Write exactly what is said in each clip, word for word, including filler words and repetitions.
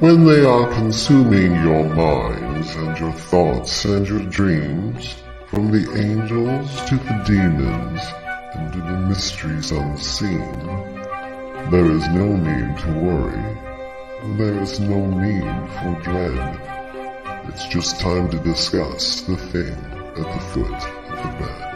when they are consuming your minds and your thoughts and your dreams, from the angels to the demons and to the mysteries unseen, there is no need to worry, there is no need for dread, it's just time to discuss the thing at the foot of the bed.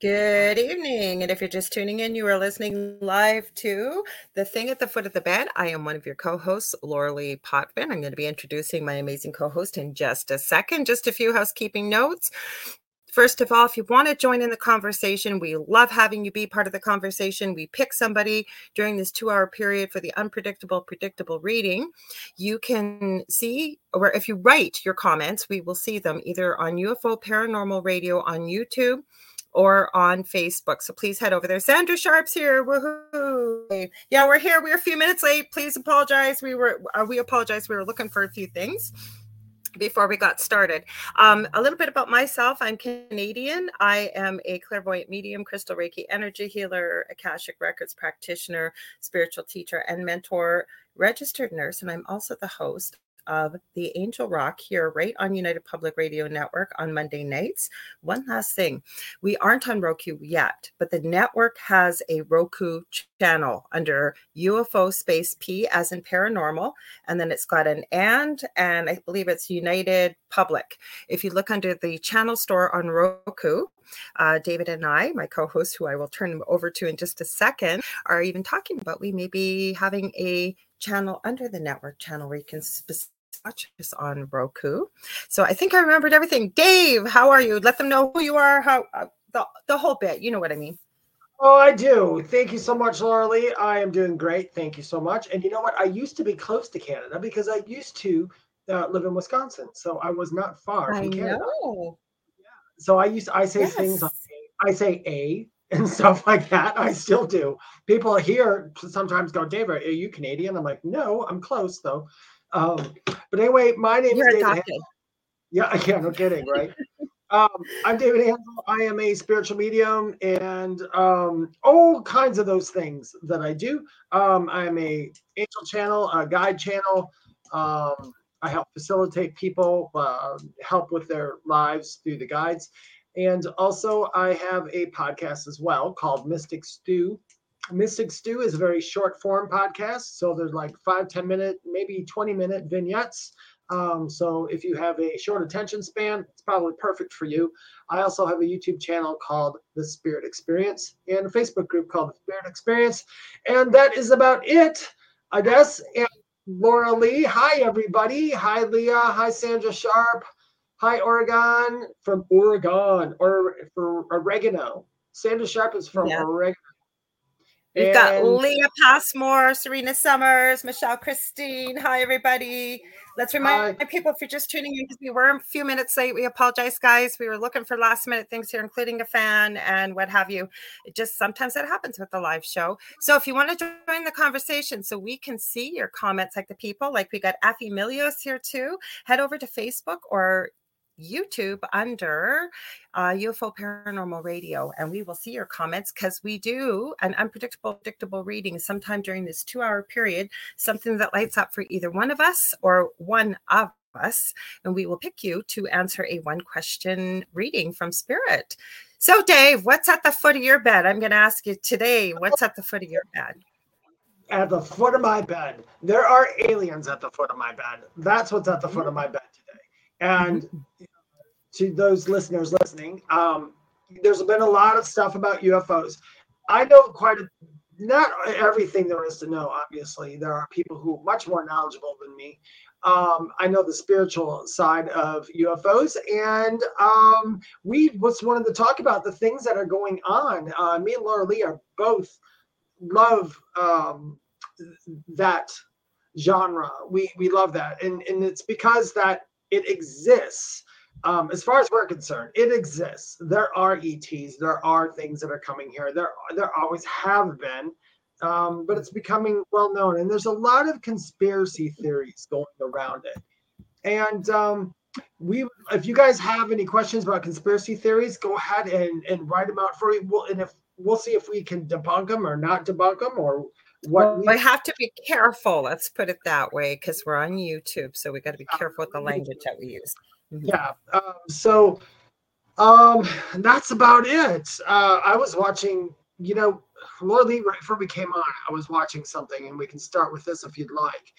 Good evening, and if you're just tuning in, you are listening live to The Thing at the Foot of the Bed. I am one of your co-hosts, Loralee Potvin. I'm going to be introducing my amazing co-host in just a second. Just a few housekeeping notes. First of all, if you want to join in the conversation, we love having you be part of the conversation. We pick somebody during this two-hour period for the unpredictable, predictable reading. You can see, or if you write your comments, we will see them either on U F O Paranormal Radio on YouTube or on Facebook. So please head over there. Sandra Sharp's here. Woohoo. Yeah, we're here. We're a few minutes late. Please apologize. We were, uh, we apologize. We were looking for a few things before we got started. Um, a little bit about myself. I'm Canadian. I am a clairvoyant medium, crystal Reiki energy healer, Akashic records practitioner, spiritual teacher and mentor, registered nurse. And I'm also the host of the Angel Rock here right on United Public Radio Network on Monday nights. One last thing, we aren't on Roku yet, but the network has a Roku channel under U F O Space P as in paranormal, and then it's got an and, and I believe it's United Public. If you look under the channel store on Roku, Uh, David and I, my co-host, who I will turn him over to in just a second, are even talking about we may be having a channel under the network channel where you can specifically watch us on Roku. So I think I remembered everything. Dave, how are you? Let them know who you are, how uh, the, the whole bit. You know what I mean. Oh, I do. Thank you so much, Loralee. I am doing great. Thank you so much. And you know what? I used to be close to Canada because I used to uh, live in Wisconsin. So I was not far I from Canada. Know. So I used to, I say yes. things like I say A and stuff like that. I still do. People here sometimes go, David, are you Canadian? I'm like, no, I'm close though. Um, but anyway, my name You're is David. Yeah, yeah, no kidding, right? um, I'm David Hansel. I am a spiritual medium and um, all kinds of those things that I do. Um, I'm a angel channel, a guide channel. Um, I help facilitate people, uh, help with their lives through the guides. And also I have a podcast as well called Mystic Stew. Mystic Stew is a very short form podcast. So there's like five, ten minute, maybe twenty minute vignettes. Um, so if you have a short attention span, it's probably perfect for you. I also have a YouTube channel called The Spirit Experience and a Facebook group called The Spirit Experience. And that is about it, I guess. And Loralee, hi everybody. Hi Leah. Hi Sandra Sharp. Hi Oregon from Oregon or for Oregano. Sandra Sharp is from yeah. Oregano. We've and got Leah Passmore, Serena Summers, Michelle Christine. Hi everybody. Let's remind hi. people if you're just tuning in because we were a few minutes late. We apologize, guys. We were looking for last minute things here, including a fan and what have you. It just sometimes that happens with the live show. So if you want to join the conversation so we can see your comments like the people, like we got Afi Milios here too, head over to Facebook or YouTube under uh, U F O Paranormal Radio, and we will see your comments because we do an unpredictable, predictable reading sometime during this two-hour period, something that lights up for either one of us or one of us, and we will pick you to answer a one-question reading from Spirit. So, Dave, what's at the foot of your bed? I'm going to ask you today, what's at the foot of your bed? At the foot of my bed. There are aliens at the foot of my bed. That's what's at the foot of my bed today. And to those listeners listening, um, there's been a lot of stuff about U F Os. I know quite a, not everything there is to know, obviously. There are people who are much more knowledgeable than me. Um, I know the spiritual side of U F Os. And um, we just wanted to talk about the things that are going on. Uh, me and Loralee are both love um, that genre. We we love that. And, and it's because that it exists. Um, as far as we're concerned, it exists. There are E Ts. There are things that are coming here. There, there always have been, um, but it's becoming well known. And there's a lot of conspiracy theories going around it. And um, we, if you guys have any questions about conspiracy theories, go ahead and, and write them out for you. We'll, and if we'll see if we can debunk them or not debunk them, or what. Well, we have to be careful. Let's put it that way, because we're on YouTube, so we got to be careful with the language that we use. Yeah. Um, so um, that's about it. Uh, I was watching, you know, Loralee, right before we came on, I was watching something, and we can start with this if you'd like.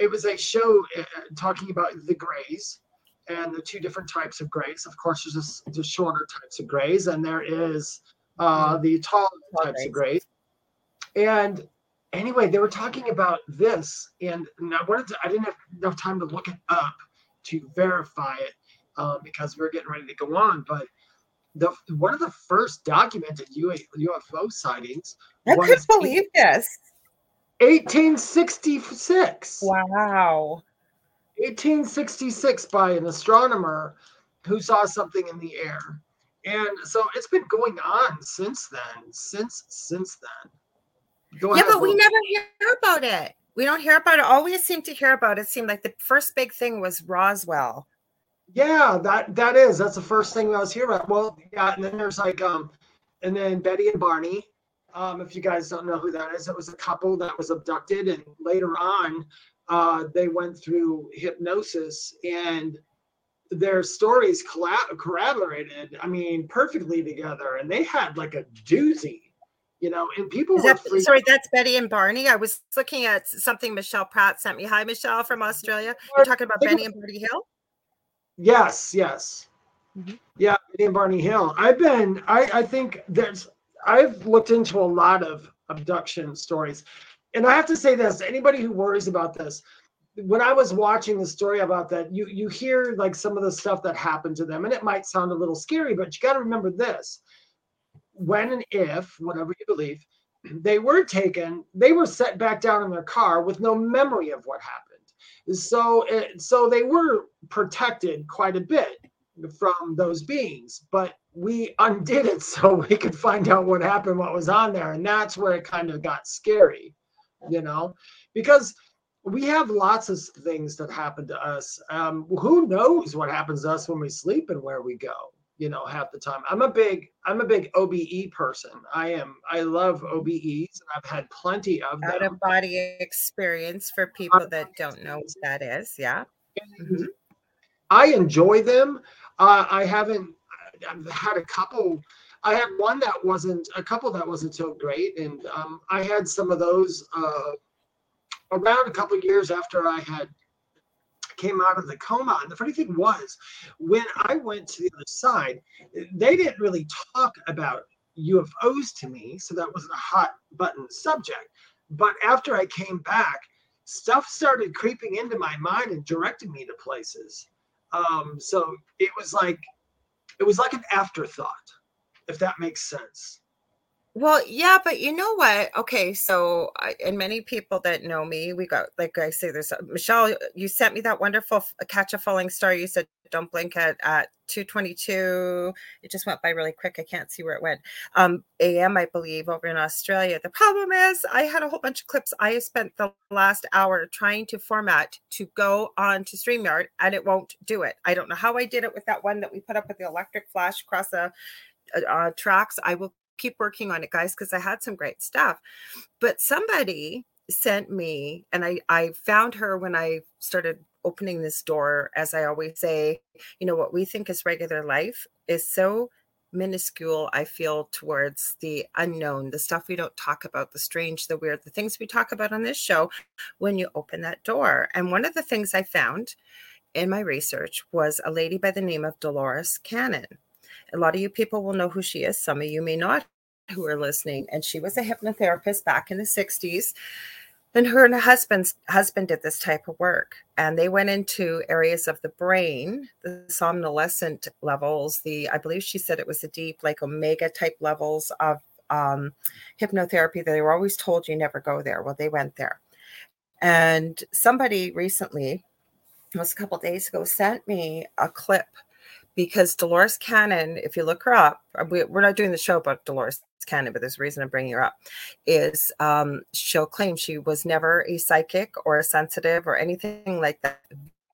It was a show uh, talking about the grays and the two different types of grays. Of course, there's the shorter types of grays, and there is uh, the taller types okay. of grays. And anyway, they were talking about this, and, and I wanted to, I didn't have enough time to look it up to verify it, um, because we're getting ready to go on. But the one of the first documented U F O sightings. I could believe this. eighteen sixty-six. Wow. eighteen sixty-six by an astronomer who saw something in the air, and so it's been going on since then. Since since then. Go yeah, ahead, but we never hear about it. We don't hear about it. All we seem to hear about it seemed like the first big thing was Roswell. Yeah, that that is. That's the first thing I was hearing about. Well, yeah, and then there's like, um, and then Betty and Barney. Um, if you guys don't know who that is, it was a couple that was abducted, and later on, uh, they went through hypnosis, and their stories collab- corroborated. I mean, perfectly together, and they had like a doozy. You know, and people that, were sorry, that's Betty and Barney. I was looking at something Michelle Pratt sent me. Hi, Michelle from Australia. You're talking about Betty and Barney Hill? Yes, yes. Mm-hmm. Yeah, Betty and Barney Hill. I've been, I, I think there's, I've looked into a lot of abduction stories. And I have to say this, anybody who worries about this, when I was watching the story about that, you, you hear like some of the stuff that happened to them, and it might sound a little scary, but you got to remember this. When and if, whatever you believe, they were taken, they were set back down in their car with no memory of what happened. So it, so they were protected quite a bit from those beings, but we undid it so we could find out what happened, what was on there. And that's where it kind of got scary, you know, because we have lots of things that happen to us. Um, who knows what happens to us when we sleep and where we go? You know, half the time. I'm a big, I'm a big O B E person. I am, I love O B Es, and I've had plenty of them. Out of body experience for people that don't know what that is. Yeah. Mm-hmm. I enjoy them. Uh, I haven't, I've had a couple, I had one that wasn't, a couple that wasn't so great. And um, I had some of those uh, around a couple of years after I had came out of the coma. And the funny thing was, when I went to the other side, they didn't really talk about U F Os to me, so that wasn't a hot button subject. But after I came back, stuff started creeping into my mind and directing me to places. Um, so it was like, it was like an afterthought, if that makes sense. Well, yeah, but you know what? Okay, so, I, and many people that know me, we got, like I say, there's, Michelle, you sent me that wonderful Catch a Falling Star. You said, don't blink at, at two twenty-two. It just went by really quick. I can't see where it went. Um, A M, I believe, over in Australia. The problem is I had a whole bunch of clips. I spent the last hour trying to format to go on to StreamYard, and it won't do it. I don't know how I did it with that one that we put up with the electric flash across the uh, tracks. I will keep working on it, guys, because I had some great stuff. But somebody sent me, and I, I found her when I started opening this door. As I always say, you know, what we think is regular life is so minuscule, I feel, towards the unknown, the stuff we don't talk about, the strange, the weird, the things we talk about on this show when you open that door. And one of the things I found in my research was a lady by the name of Dolores Cannon. A lot of you people will know who she is. Some of you may not who are listening. And she was a hypnotherapist back in the sixties. And her and her husband's husband did this type of work. And they went into areas of the brain, the somnolescent levels, the, I believe she said it was the deep, like omega type levels of um, hypnotherapy. They were always told you never go there. Well, they went there. And somebody recently, it was a couple of days ago, sent me a clip because Dolores Cannon, if you look her up, we, we're not doing the show about Dolores Cannon, but there's a reason I'm bringing her up, is um, she'll claim she was never a psychic or a sensitive or anything like that.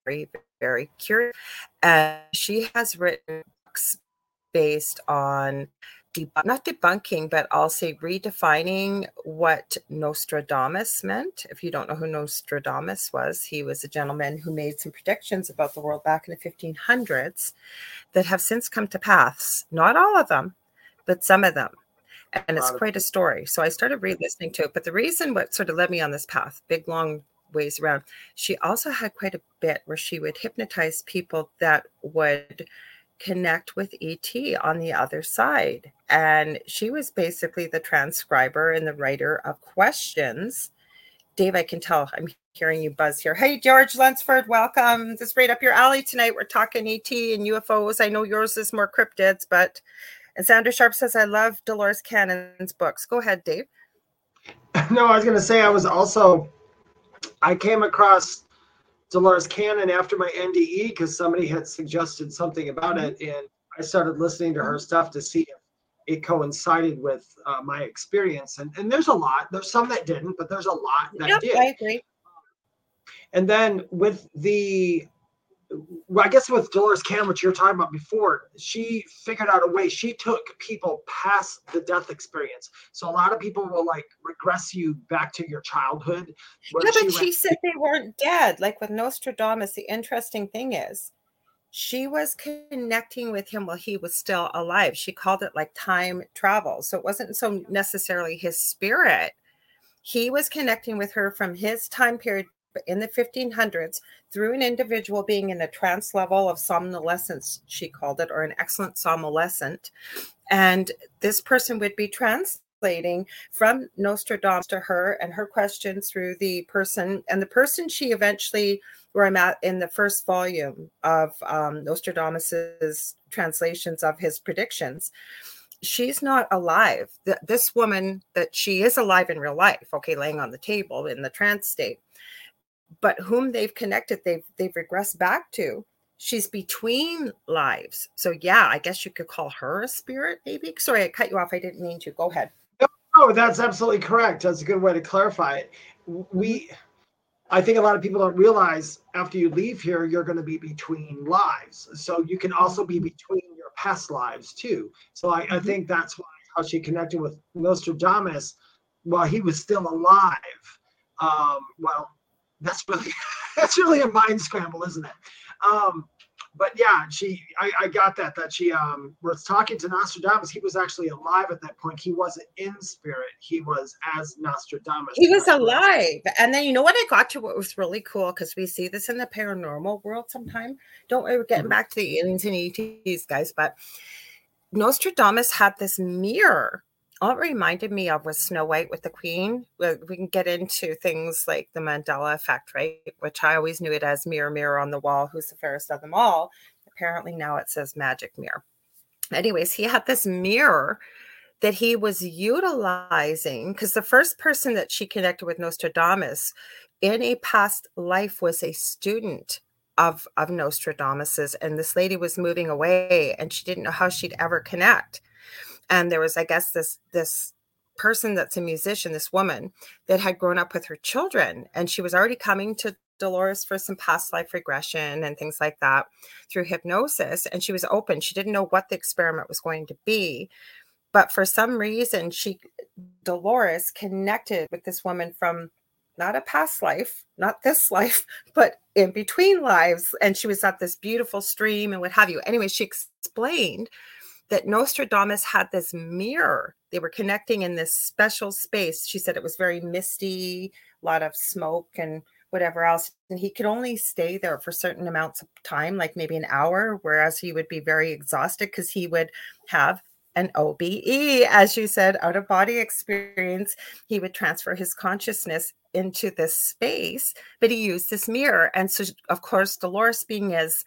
Very, very curious. And she has written books based on Debunk, not debunking, but I'll say redefining what Nostradamus meant. If you don't know who Nostradamus was, he was a gentleman who made some predictions about the world back in the fifteen hundreds that have since come to pass. Not all of them, but some of them. And it's quite a story. So I started re-listening to it. But the reason what sort of led me on this path, big, long ways around, she also had quite a bit where she would hypnotize people that would connect with E T on the other side. And she was basically the transcriber and the writer of questions. Dave, I can tell I'm hearing you buzz here. Hey, George Lunsford, welcome. This is right up your alley tonight. We're talking E T and U F Os. I know yours is more cryptids, but, and Sandra Sharp says, I love Dolores Cannon's books. Go ahead, Dave. No, I was going to say, I was also, I came across Dolores Cannon after my N D E because somebody had suggested something about it, and I started listening to her stuff to see if it coincided with uh, my experience. And and there's a lot. There's some that didn't, but there's a lot that yep, did. I agree. And then with the, well, I guess with Dolores Cannon, which you were talking about before, she figured out a way. She took people past the death experience. So a lot of people will like regress you back to your childhood. Yeah, she but she re- said they weren't dead. Like with Nostradamus, the interesting thing is she was connecting with him while he was still alive. She called it like time travel. So it wasn't so necessarily his spirit. He was connecting with her from his time period in the fifteen hundreds through an individual being in a trance level of somnolescence, she called it, or an excellent somnolescent. And this person would be translating from Nostradamus to her and her questions through the person. And the person she eventually, where I'm at in the first volume of um, Nostradamus's translations of his predictions, she's not alive. The, this woman that she is alive in real life, okay, laying on the table in the trance state, but whom they've connected, they've they've regressed back to. She's between lives. So yeah, I guess you could call her a spirit, maybe. Sorry, I cut you off. I didn't mean to. Go ahead. No, no, that's absolutely correct. That's a good way to clarify it. We, I think a lot of people don't realize after you leave here, you're going to be between lives. So you can also be between your past lives too. So I, mm-hmm. I think that's why how she connected with Nostradamus while he was still alive. Um, well, That's really that's really a mind scramble, isn't it? Um, but yeah, she I, I got that that she um, was talking to Nostradamus. He was actually alive at that point. He wasn't in spirit. He was as Nostradamus. He was alive. And then you know what I got to? What was really cool, because we see this in the paranormal world sometimes. Don't worry, we're getting back to the aliens and E Ts, guys. But Nostradamus had this mirror. All it reminded me of was Snow White with the Queen. We can get into things like the Mandela effect, right? Which I always knew it as mirror, mirror on the wall, who's the fairest of them all. Apparently now it says magic mirror. Anyways, he had this mirror that he was utilizing, because the first person that she connected with, Nostradamus, in a past life was a student of, of Nostradamus's. And this lady was moving away and she didn't know how she'd ever connect. And there was, I guess, this this person that's a musician, this woman that had grown up with her children. And she was already coming to Dolores for some past life regression and things like that through hypnosis. And she was open. She didn't know what the experiment was going to be. But for some reason, she Dolores connected with this woman from not a past life, not this life, but in between lives. And she was at this beautiful stream and what have you. Anyway, she explained that Nostradamus had this mirror. They were connecting in this special space. She said it was very misty, a lot of smoke and whatever else. And he could only stay there for certain amounts of time, like maybe an hour, whereas he would be very exhausted because he would have an O B E, as you said, out-of-body experience. He would transfer his consciousness into this space, but he used this mirror. And so, of course, Dolores, being as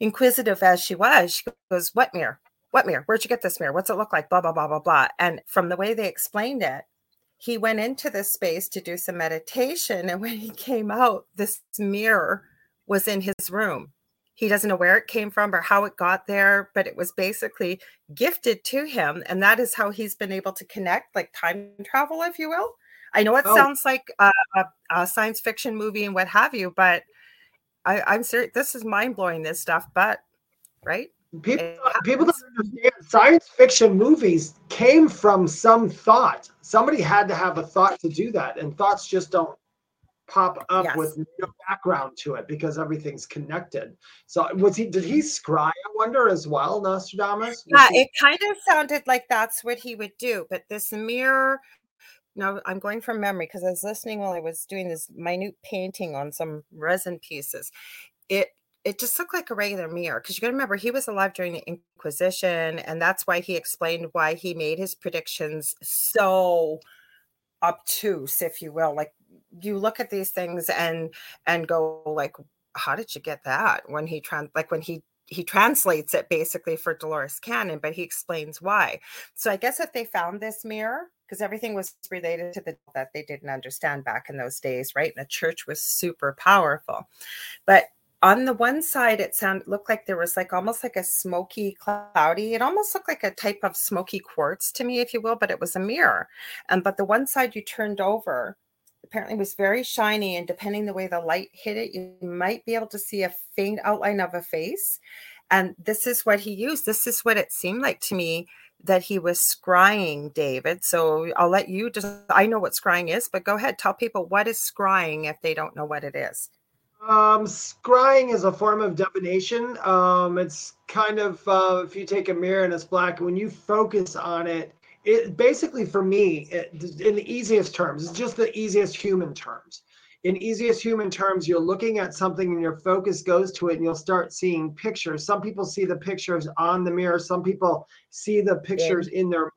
inquisitive as she was, she goes, what mirror? What mirror? Where'd you get this mirror? What's it look like? Blah, blah, blah, blah, blah. And from the way they explained it, he went into this space to do some meditation. And when he came out, this mirror was in his room. He doesn't know where it came from or how it got there, but it was basically gifted to him. And that is how he's been able to connect, like time travel, if you will. I know it oh. sounds like a, a, a science fiction movie and what have you, but I, I'm serious. This is mind blowing, this stuff, but right. People, people don't understand science fiction movies came from some thought. Somebody had to have a thought to do that. And thoughts just don't pop up yes. with no background to it because everything's connected. So was he, did he scry, I wonder, as well, Nostradamus? Was yeah, he- it kind of sounded like that's what he would do. But this mirror, now I'm going from memory because I was listening while I was doing this minute painting on some resin pieces. It It just looked like a regular mirror, because you got to remember he was alive during the Inquisition, and that's why he explained why he made his predictions so obtuse, if you will. Like you look at these things and and go like, how did you get that? When he trans like when he he translates it basically for Dolores Cannon, but he explains why. So I guess if they found this mirror, because everything was related to the that they didn't understand back in those days, right? And the church was super powerful, but on the one side, it sounded looked like there was like almost like a smoky, cloudy. It almost looked like a type of smoky quartz to me, if you will, but it was a mirror. And but the one side you turned over apparently was very shiny, and depending the way the light hit it, you might be able to see a faint outline of a face. And this is what he used. This is what it seemed like to me that he was scrying, David. So I'll let you just, I know what scrying is, but go ahead, tell people what is scrying if they don't know what it is. Um, scrying is a form of divination. Um, it's kind of, uh, if you take a mirror and it's black, when you focus on it, it basically, for me, it, in the easiest terms, it's just the easiest human terms. In easiest human terms, you're looking at something and your focus goes to it and you'll start seeing pictures. Some people see the pictures on the mirror. Some people see the pictures yeah. in their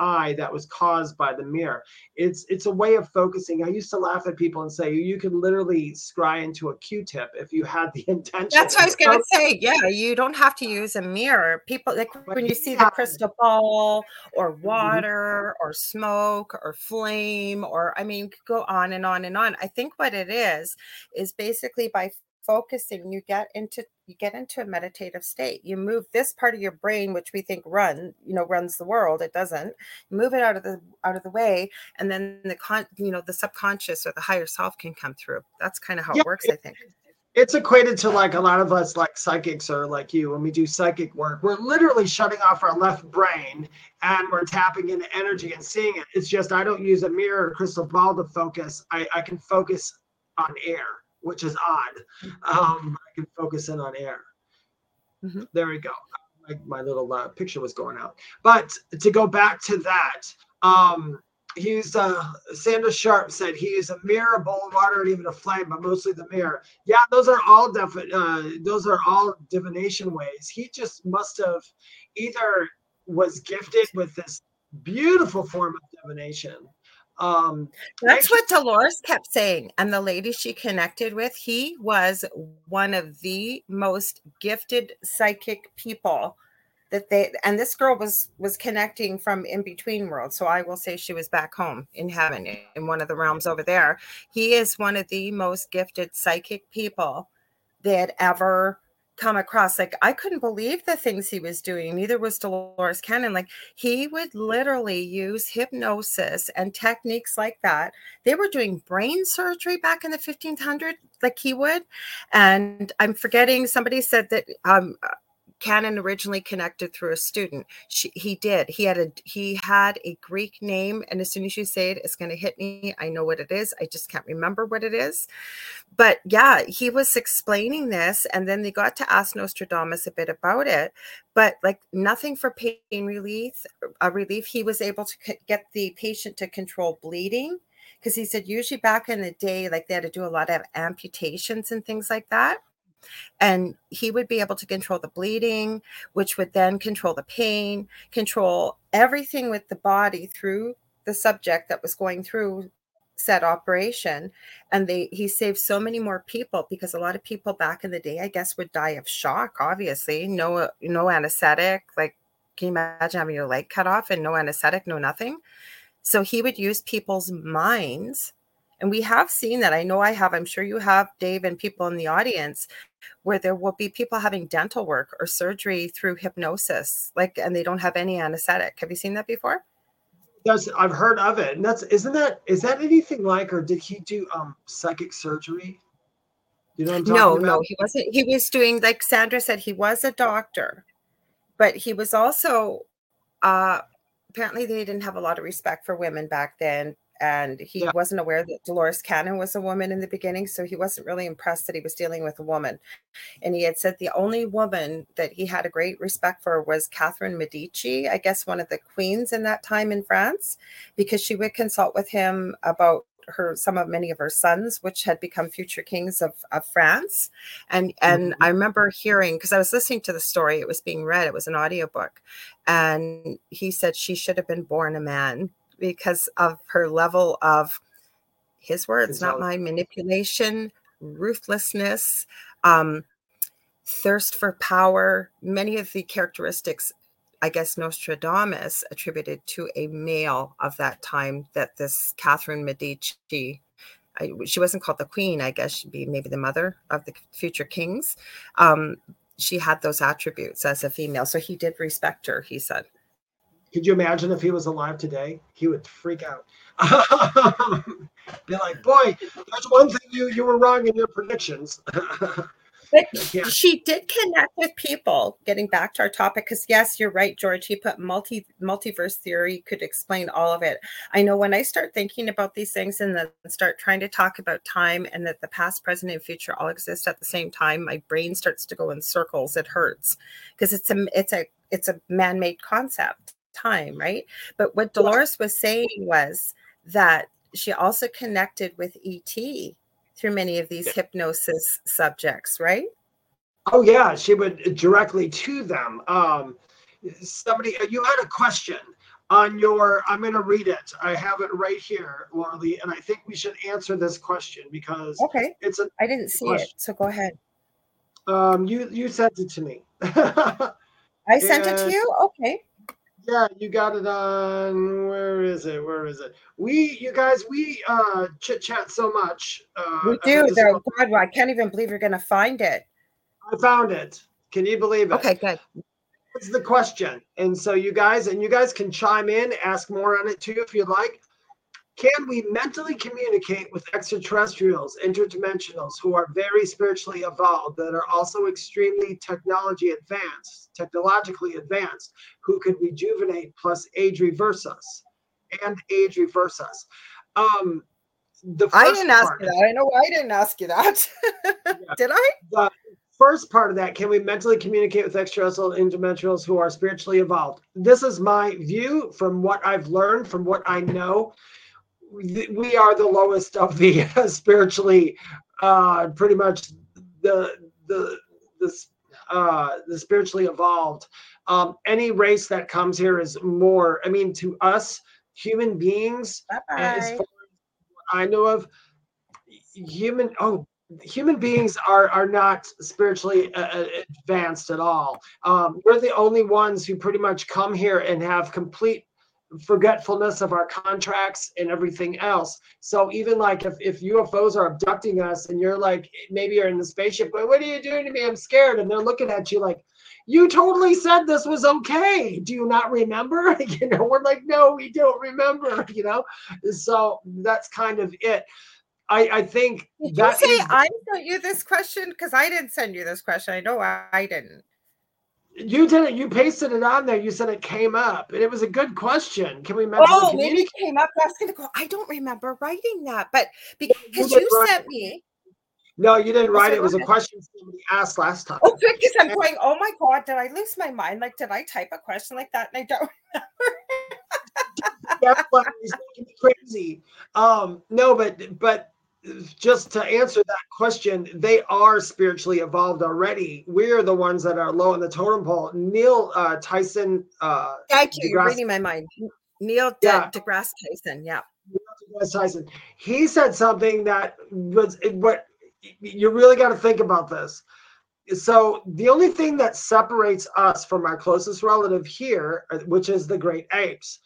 eye that was caused by the mirror. It's it's a way of focusing. I used to laugh at people and say you could literally scry into a Q-tip if you had the intention. That's what I was going to say. Yeah, you don't have to use a mirror. People like when you see the crystal ball or water or smoke or flame or I mean go on and on and on. I think what it is is basically by focusing, you get into you get into a meditative state. You move this part of your brain, which we think run, you know, runs the world. It doesn't. You move it out of the out of the way, and then the con, you know, the subconscious or the higher self can come through. That's kind of how yeah, it works, it, I think. It's equated to like a lot of us, like psychics or like you, when we do psychic work, we're literally shutting off our left brain and we're tapping into energy and seeing it. It's just I don't use a mirror or crystal ball to focus. I, I can focus on air, which is odd. Um, I can focus in on air. Mm-hmm. There we go. My, my little uh, picture was going out. But to go back to that, um, he used, uh, Sandra Sharp said he used a mirror, a bowl of water, and even a flame, but mostly the mirror. Yeah, those are all defi- uh, those are all divination ways. He just must have either was gifted with this beautiful form of divination. Um, That's what Dolores kept saying. And the lady she connected with, he was one of the most gifted psychic people that they, and this girl was, was connecting from in between worlds. So I will say she was back home in heaven in one of the realms over there. He is one of the most gifted psychic people that ever come across. Like I couldn't believe the things he was doing. Neither was Dolores Cannon. Like he would literally use hypnosis and techniques like that. They were doing brain surgery back in the fifteen hundreds, like he would. And I'm forgetting, somebody said that um, Cannon originally connected through a student. She, he did. He had a he had a Greek name, and as soon as you say it, it's going to hit me. I know what it is. I just can't remember what it is. But yeah, he was explaining this, and then they got to ask Nostradamus a bit about it. But like nothing for pain relief. Uh, relief. He was able to c- get the patient to control bleeding, because he said usually back in the day, like they had to do a lot of amputations and things like that. And he would be able to control the bleeding, which would then control the pain, control everything with the body through the subject that was going through said operation. And they he saved so many more people, because a lot of people back in the day, I guess, would die of shock, obviously. No, no anesthetic. Like, can you imagine having your leg cut off and no anesthetic, no nothing? So he would use people's minds And we have seen that. I know I have. I'm sure you have, Dave, and people in the audience, where there will be people having dental work or surgery through hypnosis, like, and they don't have any anesthetic. Have you seen that before? Yes, I've heard of it. And that's, isn't that, is that anything like, or did he do um, psychic surgery? You know what I'm talking no, about? No, he wasn't. He was doing, like Sandra said, he was a doctor, but he was also, uh, apparently they didn't have a lot of respect for women back then. And he yeah. wasn't aware that Dolores Cannon was a woman in the beginning. So he wasn't really impressed that he was dealing with a woman. And he had said the only woman that he had a great respect for was Catherine Medici, I guess one of the queens in that time in France, because she would consult with him about her, some of many of her sons, which had become future kings of, of France. And, and mm-hmm. I remember hearing, because I was listening to the story, it was being read, it was an audiobook. And he said she should have been born a man, because of her level of, his words, not mine, manipulation, ruthlessness, um, thirst for power, many of the characteristics, I guess, Nostradamus attributed to a male of that time that this Catherine Medici, I, she wasn't called the queen, I guess she'd be maybe the mother of the future kings. Um, she had those attributes as a female. So he did respect her, he said. Could you imagine if he was alive today? He would freak out. Be like, boy, there's one thing you, you were wrong in your predictions. But she did connect with people, getting back to our topic, because yes, you're right, George. He put multi multiverse theory could explain all of it. I know when I start thinking about these things and then start trying to talk about time and that the past, present, and future all exist at the same time, my brain starts to go in circles. It hurts because it's a it's a it's a man-made concept, time, right? But what Dolores was saying was that she also connected with E T through many of these yeah. hypnosis subjects, right? Oh yeah, she would directly to them. Um, somebody, you had a question on your, I'm gonna read it. I have it right here, Loralee, and I think we should answer this question because okay. it's a I didn't see question. it, so go ahead. Um, you, you sent it to me. I sent and, it to you, okay. Yeah, you got it on, where is it, where is it? We, you guys, we uh, chit-chat so much. Uh, we do, though. God, I can't even believe you're going to find it. I found it. Can you believe it? Okay, good. It's the question. And so you guys, and you guys can chime in, ask more on it too if you'd like. Can we mentally communicate with extraterrestrials, interdimensionals, who are very spiritually evolved, that are also extremely technology advanced, technologically advanced, who could rejuvenate plus age reverse us, and age reverse us? Um, the first I didn't ask part, you that. I know I didn't ask you that. yeah. Did I? The first part of that, can we mentally communicate with extraterrestrial interdimensionals who are spiritually evolved? This is my view from what I've learned, from what I know. We are the lowest of the uh, spiritually, uh, pretty much the the the, uh, the spiritually evolved. Um, any race that comes here is more. I mean, to us human beings, Bye-bye. as far as I know of, human oh human beings are are not spiritually uh, advanced at all. Um, we're the only ones who pretty much come here and have complete forgetfulness of our contracts and everything else. So even like if, if U F Os are abducting us and you're like, maybe you're in the spaceship, but what are you doing to me? I'm scared. And they're looking at you like, you totally said this was okay. Do you not remember? You know, we're like, no, we don't remember, you know? So that's kind of it. I, I think Did that you say is- I sent you this question? Because I didn't send you this question. I know I, I didn't. You did it. You pasted it on there. You said it came up, and it was a good question. Can we remember? Oh, maybe it came up. I was going to go. I don't remember writing that, but because you, you sent me. No, you didn't write it. It was a question somebody asked last time. Oh, because I'm going, oh my God, did I lose my mind? Like, did I type a question like that? And I don't remember. That's why he's making me crazy. Um, no, but but. Just to answer that question, they are spiritually evolved already. We're the ones that are low in the totem pole. Neil uh, Tyson. Uh, Thank you. DeGrasse- You're reading my mind. Neil De- yeah. deGrasse Tyson. Yeah. Neil deGrasse Tyson. He said something that was, but you really got to think about this. So the only thing that separates us from our closest relative here, which is the great apes,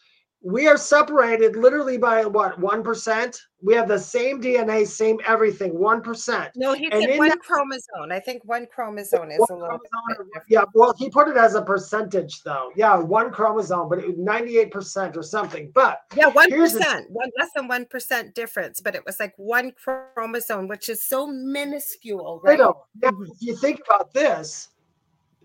We are separated literally by, what, one percent? We have the same D N A, same everything, one percent. No, he said one that, chromosome. I think one chromosome is one a little bit different. Yeah, well, he put it as a percentage, though. Yeah, one chromosome, but it, ninety-eight percent or something. But yeah, one percent, the, one, less than one percent difference, but it was like one chromosome, which is so minuscule, right? Now, if you think about this,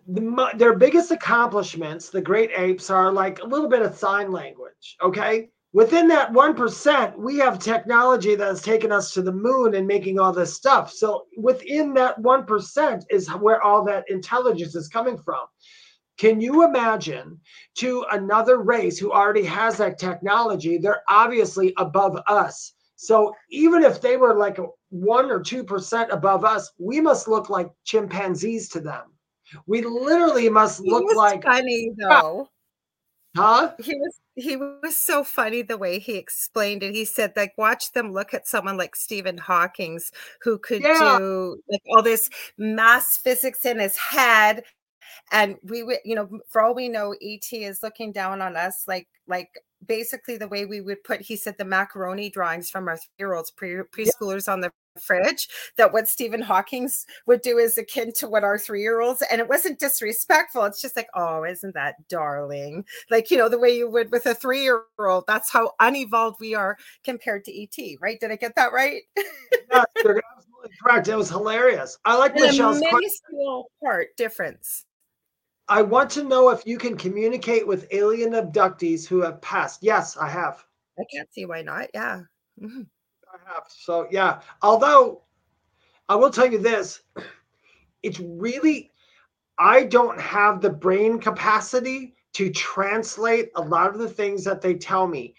The, their biggest accomplishments, the great apes, are like a little bit of sign language, okay? Within that one percent, we have technology that has taken us to the moon and making all this stuff. So within that one percent is where all that intelligence is coming from. Can you imagine to another race who already has that technology, they're obviously above us. So even if they were like one or two percent above us, we must look like chimpanzees to them. We literally must look he was like funny though. Huh? He was he was so funny the way he explained it. He said, like, watch them look at someone like Stephen Hawking's who could yeah. do like all this mass physics in his head. And we would, you know, for all we know, E T is looking down on us like like basically the way we would put, he said, the macaroni drawings from our three-year-olds, pre- preschoolers yeah. on the fridge, that what Stephen Hawking's would do is akin to what our three-year-olds, and it wasn't disrespectful. It's just like, oh, isn't that darling? Like, you know, the way you would with a three-year-old, that's how unevolved we are compared to E T, right? Did I get that right? Yes, you're absolutely correct. It was hilarious. I like and Michelle's minuscule part difference. I want to know if you can communicate with alien abductees who have passed. Yes, I have. I can't see why not. Yeah. Mm-hmm. So, yeah, although I will tell you this, it's really, I don't have the brain capacity to translate a lot of the things that they tell me.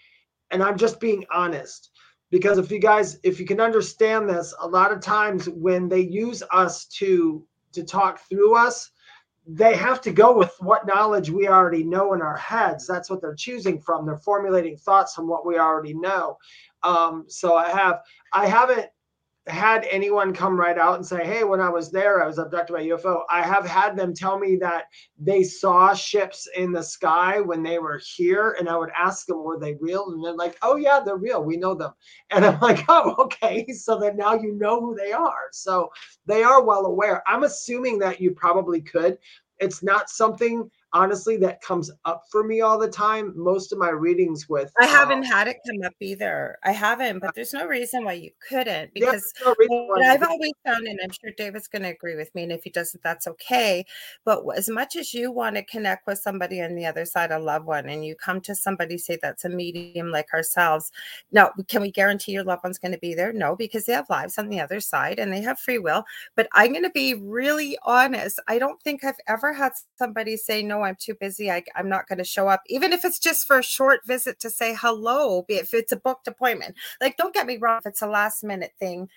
And I'm just being honest, because if you guys, if you can understand this, a lot of times when they use us to to talk through us, they have to go with what knowledge we already know in our heads. That's what they're choosing from. They're formulating thoughts from what we already know. Um, so I have, I haven't had anyone come right out and say, hey, when I was there, I was abducted by a U F O. I have had them tell me that they saw ships in the sky when they were here. And I would ask them, were they real? And they're like, oh yeah, they're real. We know them. And I'm like, oh, okay. So then now you know who they are. So they are well aware. I'm assuming that you probably could. It's not something honestly that comes up for me all the time. Most of my readings with I haven't um, had it come up either. I haven't, but there's no reason why you couldn't, because yeah, no what I've always found, and I'm sure David's going to agree with me, and if he doesn't, that's okay. But as much as you want to connect with somebody on the other side, a loved one, and you come to somebody, say that's a medium like ourselves. Now, can we guarantee your loved one's going to be there? No, because they have lives on the other side and they have free will. But I'm going to be really honest. I don't think I've ever had somebody say, no, I'm too busy. I, I'm not going to show up, even if it's just for a short visit to say hello, if it's a booked appointment. Like, don't get me wrong, if it's a last minute thing,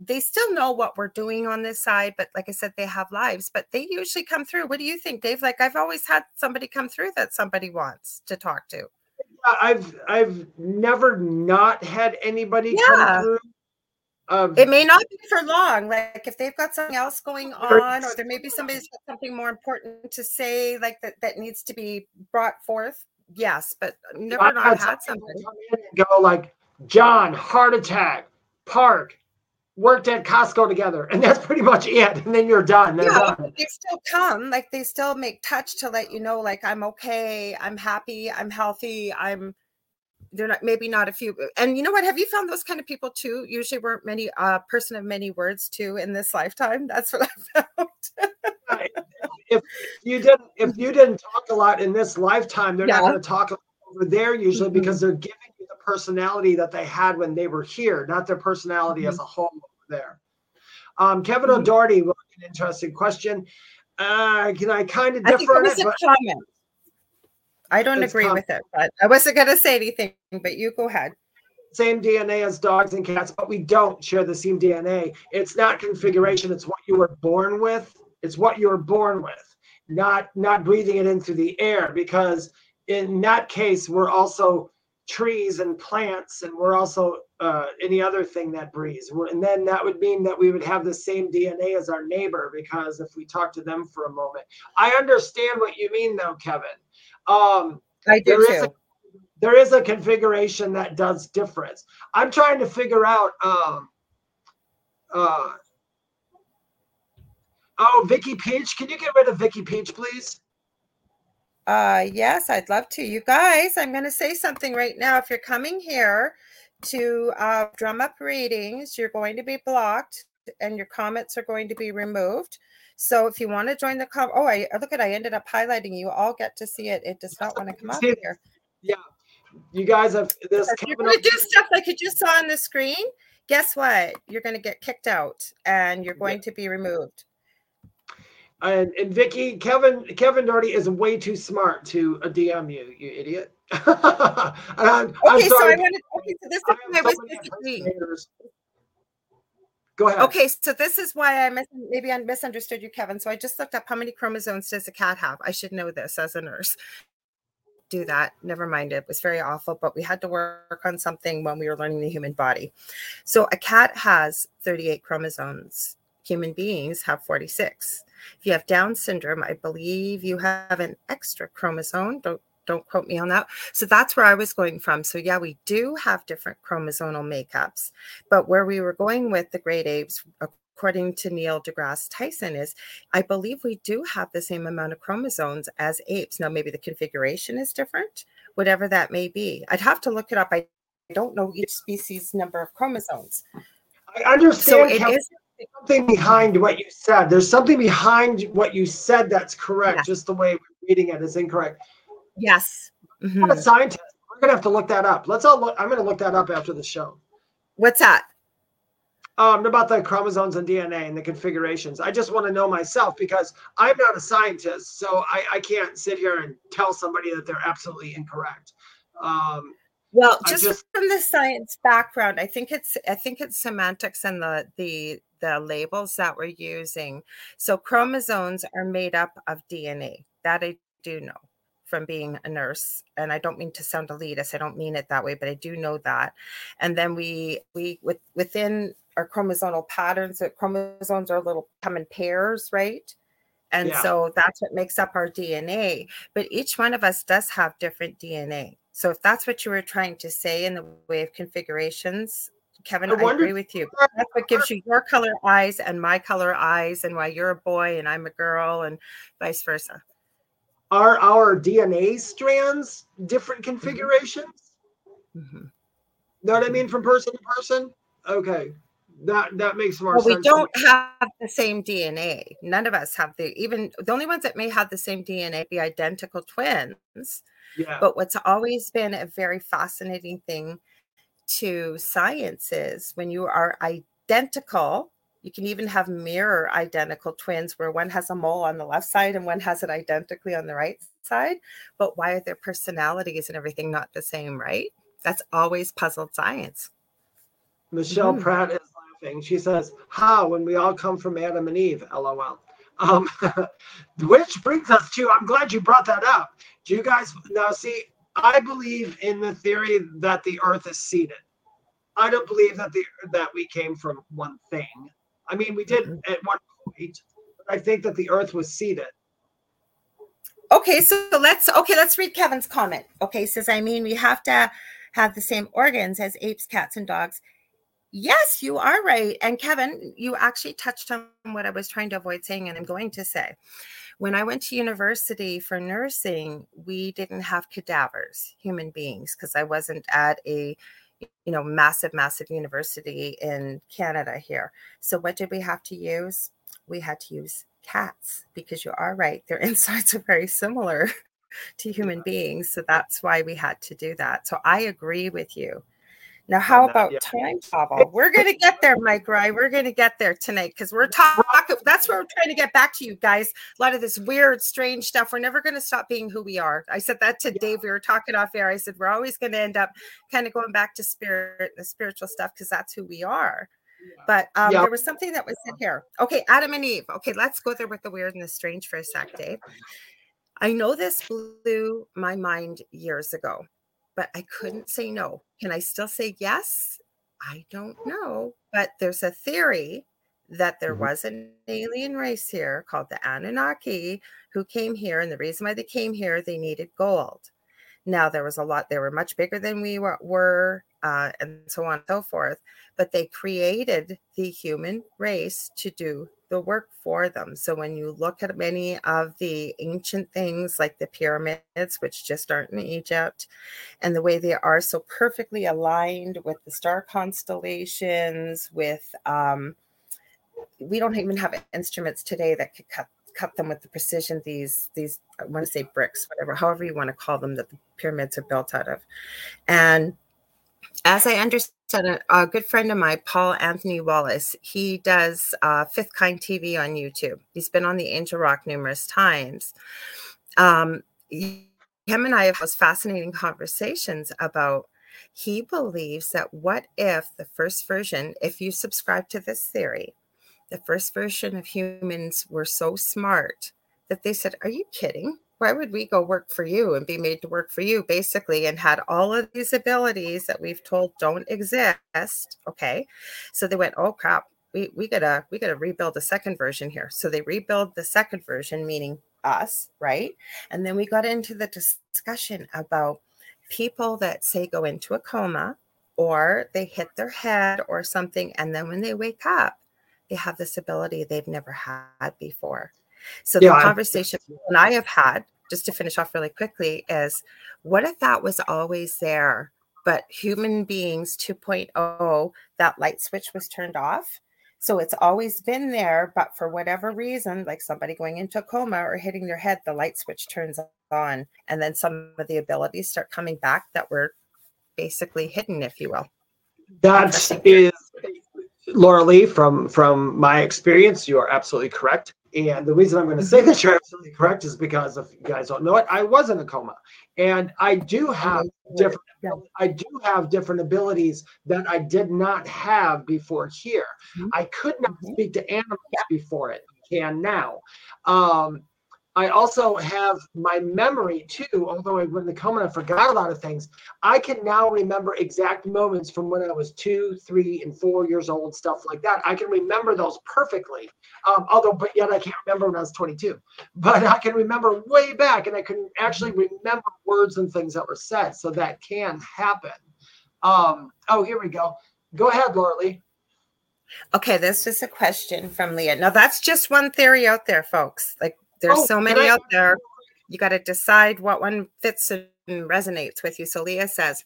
they still know what we're doing on this side. But like I said, they have lives, but they usually come through. What do you think, Dave? Like, I've always had somebody come through that somebody wants to talk to. I've I've never not had anybody yeah. come through. Um, it may not be for long. Like if they've got something else going on, or there may be somebody's got something more important to say, like that, that needs to be brought forth. Yes, but never I've not had, had somebody go like, John, heart attack, Park, worked at Costco together, and that's pretty much it. And then you're done. They're yeah, done. They still come, like they still make touch to let you know, like I'm okay, I'm happy, I'm healthy, I'm. They're not, maybe not a few. And you know what? Have you found those kind of people too? Usually weren't many, a uh, person of many words too in this lifetime. That's what I found. if you didn't, if you didn't talk a lot in this lifetime, they're yeah. not going to talk over there usually mm-hmm. because they're giving you the personality that they had when they were here, not their personality mm-hmm. as a whole over there. Um, Kevin mm-hmm. O'Doherty wrote an interesting question. Uh, can I kind of differ on it? But- comment. I don't agree with it, but I wasn't going to say anything, but you go ahead. Same D N A as dogs and cats, but we don't share the same D N A. It's not configuration. It's what you were born with. It's what you were born with, not not breathing it in through the air, because in that case, we're also trees and plants, and we're also uh, any other thing that breathes. And then that would mean that we would have the same D N A as our neighbor, because if we talk to them for a moment. I understand what you mean, though, Kevin. Um, I do there, too. Is a, there is a configuration that does difference. I'm trying to figure out. Um, uh, oh, Vicky Peach, can you get rid of Vicky Peach, please? Uh, yes, I'd love to. You guys, I'm going to say something right now. If you're coming here to uh, drum up readings, you're going to be blocked and your comments are going to be removed. So if you want to join the club, oh, I look at, I ended up highlighting you. All get to see it. It does not want to come up here. Yeah. You guys have this. If you're going to do stuff like you just saw on the screen, guess what? You're going to get kicked out and you're going yeah. to be removed. And, and Vicky, Kevin, Kevin Doherty is way too smart to D M you, you idiot. and I'm, okay, I'm sorry. so I wanted. Okay, so this is why I was missing. Go ahead. Okay, so this is why I mis- maybe I misunderstood you, Kevin. So I just looked up how many chromosomes does a cat have. I should know this as a nurse. Do that. Never mind. It was very awful, but we had to work on something when we were learning the human body. So a cat has thirty-eight chromosomes. Human beings have forty-six. If you have Down syndrome, I believe you have an extra chromosome. Don't don't quote me on that. So that's where I was going from. So yeah, we do have different chromosomal makeups. But where we were going with the great apes, according to Neil deGrasse Tyson, is I believe we do have the same amount of chromosomes as apes. Now, maybe the configuration is different, whatever that may be. I'd have to look it up. I don't know each species' number of chromosomes. I understand. So it how- is. Something behind what you said. There's something behind what you said that's correct. Yeah. Just the way we're reading it is incorrect. Yes. Mm-hmm. I'm a scientist. We're gonna have to look that up. Let's all. Look, I'm gonna look that up after the show. What's that? Um, about the chromosomes and D N A and the configurations. I just want to know myself because I'm not a scientist, so I, I can't sit here and tell somebody that they're absolutely incorrect. Um, well, just, just from the science background, I think it's. I think it's semantics and the the. the labels that we're using. So chromosomes are made up of D N A. That I do know from being a nurse. And I don't mean to sound elitist. I don't mean it that way, but I do know that. And then we, we with, within our chromosomal patterns, that chromosomes are little come in pairs, right? And yeah. so that's what makes up our D N A. But each one of us does have different D N A. So if that's what you were trying to say in the way of configurations, Kevin, I, I agree with you. That's what gives you your color eyes and my color eyes and why you're a boy and I'm a girl and vice versa. Are our D N A strands different configurations? Mm-hmm. Know what I mean? From person to person? Okay. That that makes more well, sense. We don't have the same D N A. None of us have the, even the only ones that may have the same D N A be identical twins. Yeah. But what's always been a very fascinating thing to sciences, when you are identical, you can even have mirror identical twins where one has a mole on the left side and one has it identically on the right side. But why are their personalities and everything not the same, right? That's always puzzled science. Michelle mm-hmm. Pratt is laughing. She says, "How when we all come from Adam and Eve, LOL." Um, which brings us to, I'm glad you brought that up. Do you guys now see? I believe in the theory that the earth is seeded. I don't believe that the that we came from one thing. I mean, we did mm-hmm. at one point, but I think that the earth was seeded. Okay, so let's okay, let's read Kevin's comment. Okay, says, I mean, we have to have the same organs as apes, cats, and dogs. Yes, you are right. And Kevin, you actually touched on what I was trying to avoid saying, and I'm going to say. When I went to university for nursing, we didn't have cadavers, human beings, because I wasn't at a, you know, massive, massive university in Canada here. So what did we have to use? We had to use cats, because you are right. Their insides are very similar to human yeah. beings. So that's why we had to do that. So I agree with you. Now, how about time travel? We're going to get there, Mike Rye. We're going to get there tonight because we're talking. That's where we're trying to get back to you guys. A lot of this weird, strange stuff. We're never going to stop being who we are. I said that to yeah. Dave. We were talking off air. I said, we're always going to end up kind of going back to spirit, the spiritual stuff, because that's who we are. Yeah. But um, yeah. there was something that was in here. Okay, Adam and Eve. Okay, let's go there with the weird and the strange for a sec, Dave. I know this blew my mind years ago, but I couldn't say no. Can I still say yes? I don't know. But there's a theory that there was an alien race here called the Anunnaki who came here. And the reason why they came here, they needed gold. Now, there was a lot, they were much bigger than we were, uh, and so on and so forth. But they created the human race to do the work for them. So when you look at many of the ancient things like the pyramids, which just aren't in Egypt, and the way they are so perfectly aligned with the star constellations, with um, we don't even have instruments today that could cut cut them with the precision, these, these, I want to say bricks, whatever, however you want to call them, that the pyramids are built out of. And as I understood, a, a good friend of mine, Paul Anthony Wallace, he does uh, Fifth Kind T V on YouTube. He's been on the Angel Rock numerous times. Um, he, him and I have had fascinating conversations about, he believes that what if the first version, if you subscribe to this theory, the first version of humans were so smart that they said, are you kidding? Why would we go work for you and be made to work for you, basically, and had all of these abilities that we've told don't exist? Okay. So they went, oh crap, we, we gotta, we gotta rebuild a second version here. So they rebuild the second version, meaning us, right? And then we got into the discussion about people that say go into a coma or they hit their head or something. And then when they wake up, they have this ability they've never had before. So yeah, the conversation I, and I have had, just to finish off really quickly, is what if that was always there, but human beings two point oh, that light switch was turned off. So it's always been there, but for whatever reason, like somebody going into a coma or hitting their head, the light switch turns on. And then some of the abilities start coming back that were basically hidden, if you will. That is... Loralee, from from my experience, you are absolutely correct. And the reason I'm going to say that you're absolutely correct is because, if you guys don't know it, I was in a coma, and I do have different I do have different abilities that I did not have before here. Mm-hmm. I could not speak to animals before it. I can now. Um, I also have my memory too, although I went in the coma, I forgot a lot of things. I can now remember exact moments from when I was two, three, and four years old, stuff like that. I can remember those perfectly. Um, although, but yet I can't remember when I was twenty-two. But I can remember way back, and I can actually remember words and things that were said. So that can happen. Um, oh, here we go. Go ahead, Loralee. Okay, this is a question from Leah. Now, that's just one theory out there, folks. Like, There's oh, so many I, out there. You got to decide what one fits and resonates with you. So Leah says,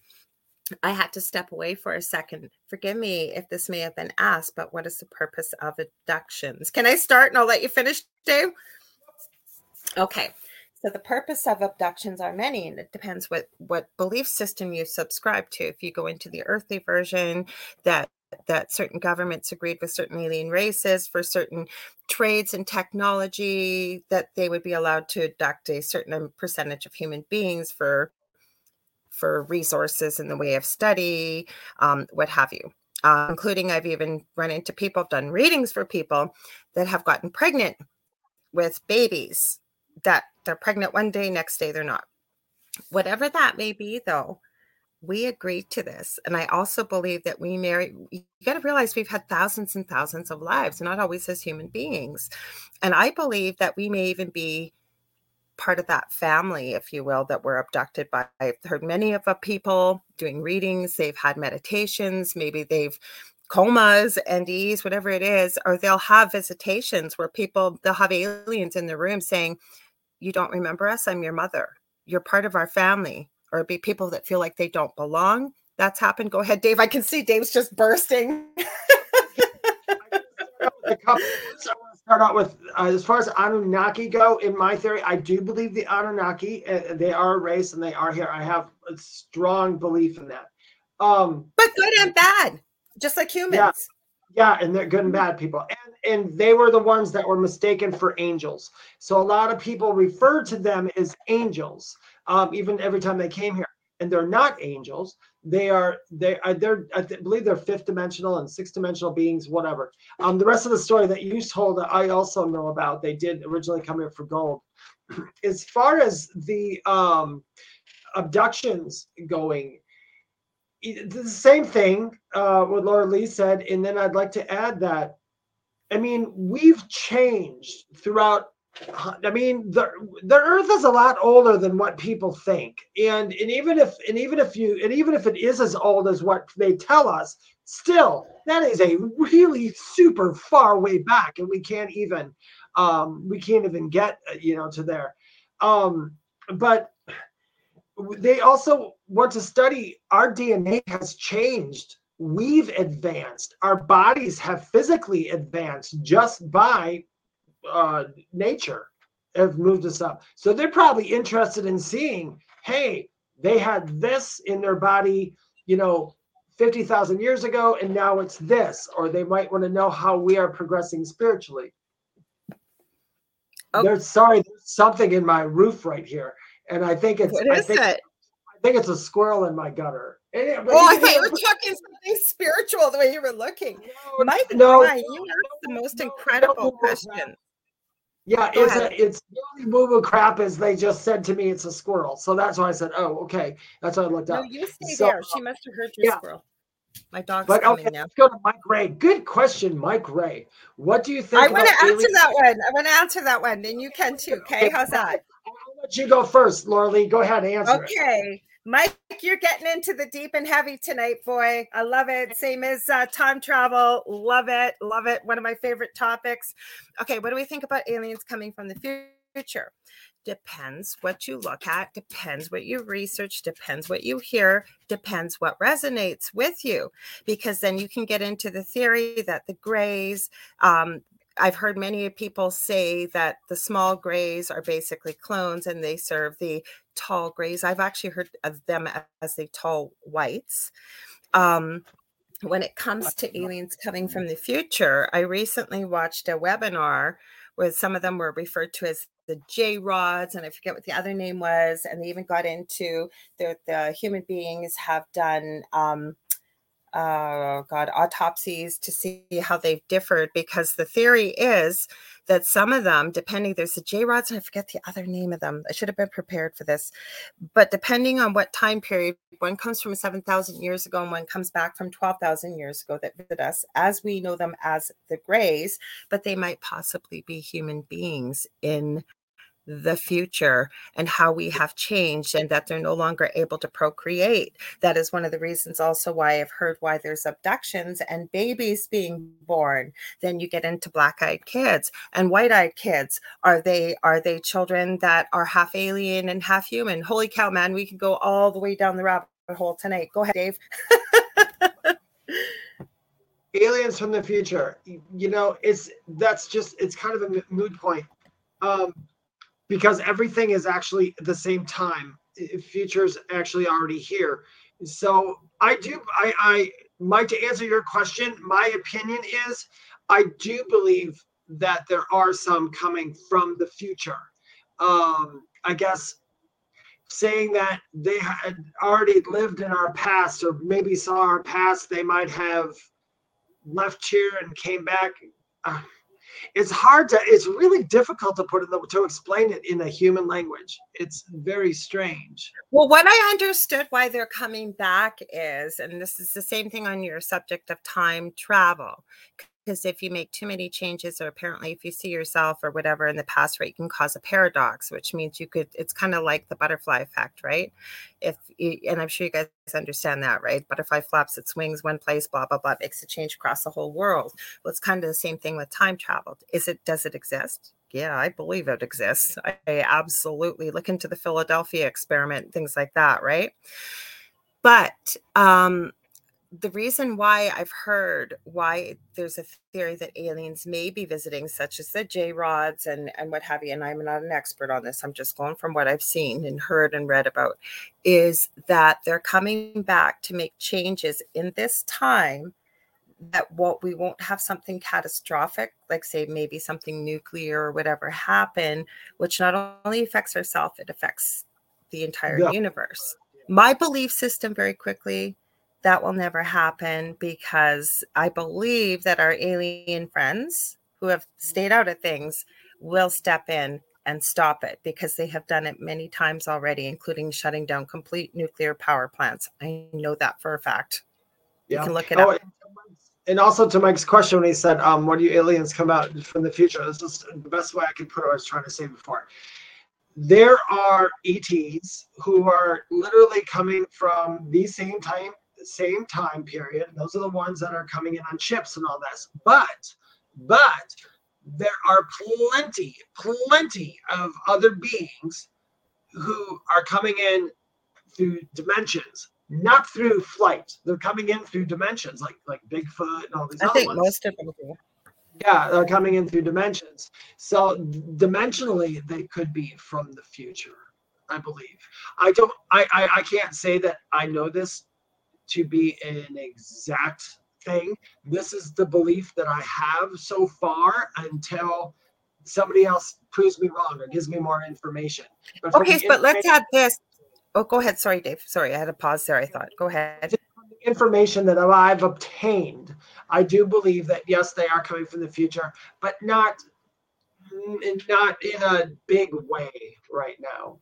I had to step away for a second. Forgive me if this may have been asked, but what is the purpose of abductions? Can I start and I'll let you finish, Dave? Okay. So the purpose of abductions are many, and it depends what, what belief system you subscribe to. If you go into the earthly version, that that certain governments agreed with certain alien races for certain trades and technology, that they would be allowed to abduct a certain percentage of human beings for, for resources in the way of study, um, what have you, uh, including I've even run into people, I've done readings for people that have gotten pregnant with babies, that they're pregnant one day, next day they're not. Whatever that may be, though, we agreed to this. And I also believe that we marry, you got to realize we've had thousands and thousands of lives, not always as human beings. And I believe that we may even be part of that family, if you will, that were abducted by. I've heard many of the people doing readings, they've had meditations, maybe they've comas, N D Es, whatever it is, or they'll have visitations where people, they'll have aliens in the room saying, you don't remember us, I'm your mother. You're part of our family. Or be people that feel like they don't belong. That's happened. Go ahead, Dave. I can see Dave's just bursting. I want to start out with, uh, as far as Anunnaki go, in my theory, I do believe the Anunnaki, uh, they are a race and they are here. I have a strong belief in that. Um, but good and bad, just like humans. Yeah. Yeah, and they're good and bad people. And and they were the ones that were mistaken for angels. So a lot of people refer to them as angels, um, even every time they came here. And they're not angels. They are, they are, they're, I believe they're fifth dimensional and sixth dimensional beings, whatever. Um, the rest of the story that you told, that I also know about, they did originally come here for gold. As far as the um, abductions going, the same thing, uh, what Loralee said, and then I'd like to add that, I mean, we've changed throughout I mean, the the Earth is a lot older than what people think, and and even if and even if you and even if it is as old as what they tell us, still that is a really super far way back, and we can't even um, we can't even get you know to there. Um, but they also want to study our D N A has changed. We've advanced. Our bodies have physically advanced just by uh nature have moved us up. So they're probably interested in seeing, hey, they had this in their body, you know, fifty thousand years ago, and now it's this. Or they might want to know how we are progressing spiritually. Okay. There's, sorry, there's something in my roof right here. And I think it's what is I think, it? I think it's a squirrel in my gutter. It, well, I thought you were talking something spiritual the way you were looking. No, Mike, no, why? you no, asked the most no, incredible no, question. No. Yeah, it's a, it's the only moo-moo crap is they just said to me it's a squirrel. So that's why I said, oh, okay. That's why I looked up. No, you stay so, there. She must have heard your yeah. squirrel. My dog's but, coming okay, now. Let's go to Mike Ray. Good question, Mike Ray. What do you think? I want to answer aliens? that one. I want to answer that one. And you can too. Okay, how's that? I'll let you go first, Loralee. Go ahead and answer okay. it. Okay. Mike, you're getting into the deep and heavy tonight, boy. I love it. Same as uh, time travel. Love it. Love it. One of my favorite topics. Okay, what do we think about aliens coming from the future? Depends what you look at. Depends what you research. Depends what you hear. Depends what resonates with you. Because then you can get into the theory that the grays... Um, I've heard many people say that the small grays are basically clones and they serve the tall grays. I've actually heard of them as the tall whites. Um, when it comes to aliens coming from the future, I recently watched a webinar where some of them were referred to as the J-Rods, and I forget what the other name was. And they even got into the, the human beings have done... Um, Uh, God, autopsies to see how they've differed, because the theory is that some of them, depending, there's the J-Rods, and I forget the other name of them. I should have been prepared for this. But depending on what time period, one comes from seven thousand years ago and one comes back from twelve thousand years ago that visit us as we know them as the Greys, but they might possibly be human beings in the future, and how we have changed and that they're no longer able to procreate. That is one of the reasons also why I've heard why there's abductions and babies being born. Then you get into black-eyed kids and white-eyed kids. Are they are they children that are half alien and half human? Holy cow, man, we can go all the way down the rabbit hole tonight. Go ahead, Dave. Aliens from the future. You know, it's that's just it's kind of a moot point. Um Because everything is actually at the same time. Future's actually already here. So I do, I, I, Mike, to answer your question, my opinion is I do believe that there are some coming from the future. Um, I guess saying that they had already lived in our past or maybe saw our past, they might have left here and came back. Uh, It's hard to, it's really difficult to put it, to explain it in a human language. It's very strange. Well, what I understood why they're coming back is, and this is the same thing on your subject of time travel, because if you make too many changes, or apparently if you see yourself or whatever in the past, right, you can cause a paradox, which means you could, it's kind of like the butterfly effect, right? If you, and I'm sure you guys understand that, right? Butterfly flaps its wings one place, blah, blah, blah, makes a change across the whole world. Well, it's kind of the same thing with time travel. Is it, does it exist? Yeah, I believe it exists. I, I absolutely look into the Philadelphia experiment, things like that, right? But, um, the reason why I've heard why there's a theory that aliens may be visiting, such as the J-Rods and, and what have you, and I'm not an expert on this, I'm just going from what I've seen and heard and read about, is that they're coming back to make changes in this time that what we won't have something catastrophic, like say maybe something nuclear or whatever happen, which not only affects ourselves, it affects the entire yeah. universe. My belief system very quickly... that will never happen, because I believe that our alien friends who have stayed out of things will step in and stop it, because they have done it many times already, including shutting down complete nuclear power plants. I know that for a fact. Yeah. You can look it oh, up. and also to Mike's question when he said, um, "When do you aliens come out from the future?" This is the best way I could put it. What I was trying to say before. There are E Ts who are literally coming from the same time, same time period. Those are the ones that are coming in on ships and all this. But, but there are plenty, plenty of other beings who are coming in through dimensions, not through flight. They're coming in through dimensions, like like Bigfoot and all these I other think ones. Most of them do. Yeah, they're coming in through dimensions. So dimensionally, they could be from the future, I believe. I don't. I, I, I can't say that I know this to be an exact thing. This is the belief that I have so far until somebody else proves me wrong or gives me more information. But okay, but let's add this. Oh, go ahead. Sorry, Dave. Sorry, I had a pause there, I thought. Go ahead. Information that I've obtained, I do believe that yes, they are coming from the future, but not not in a big way right now.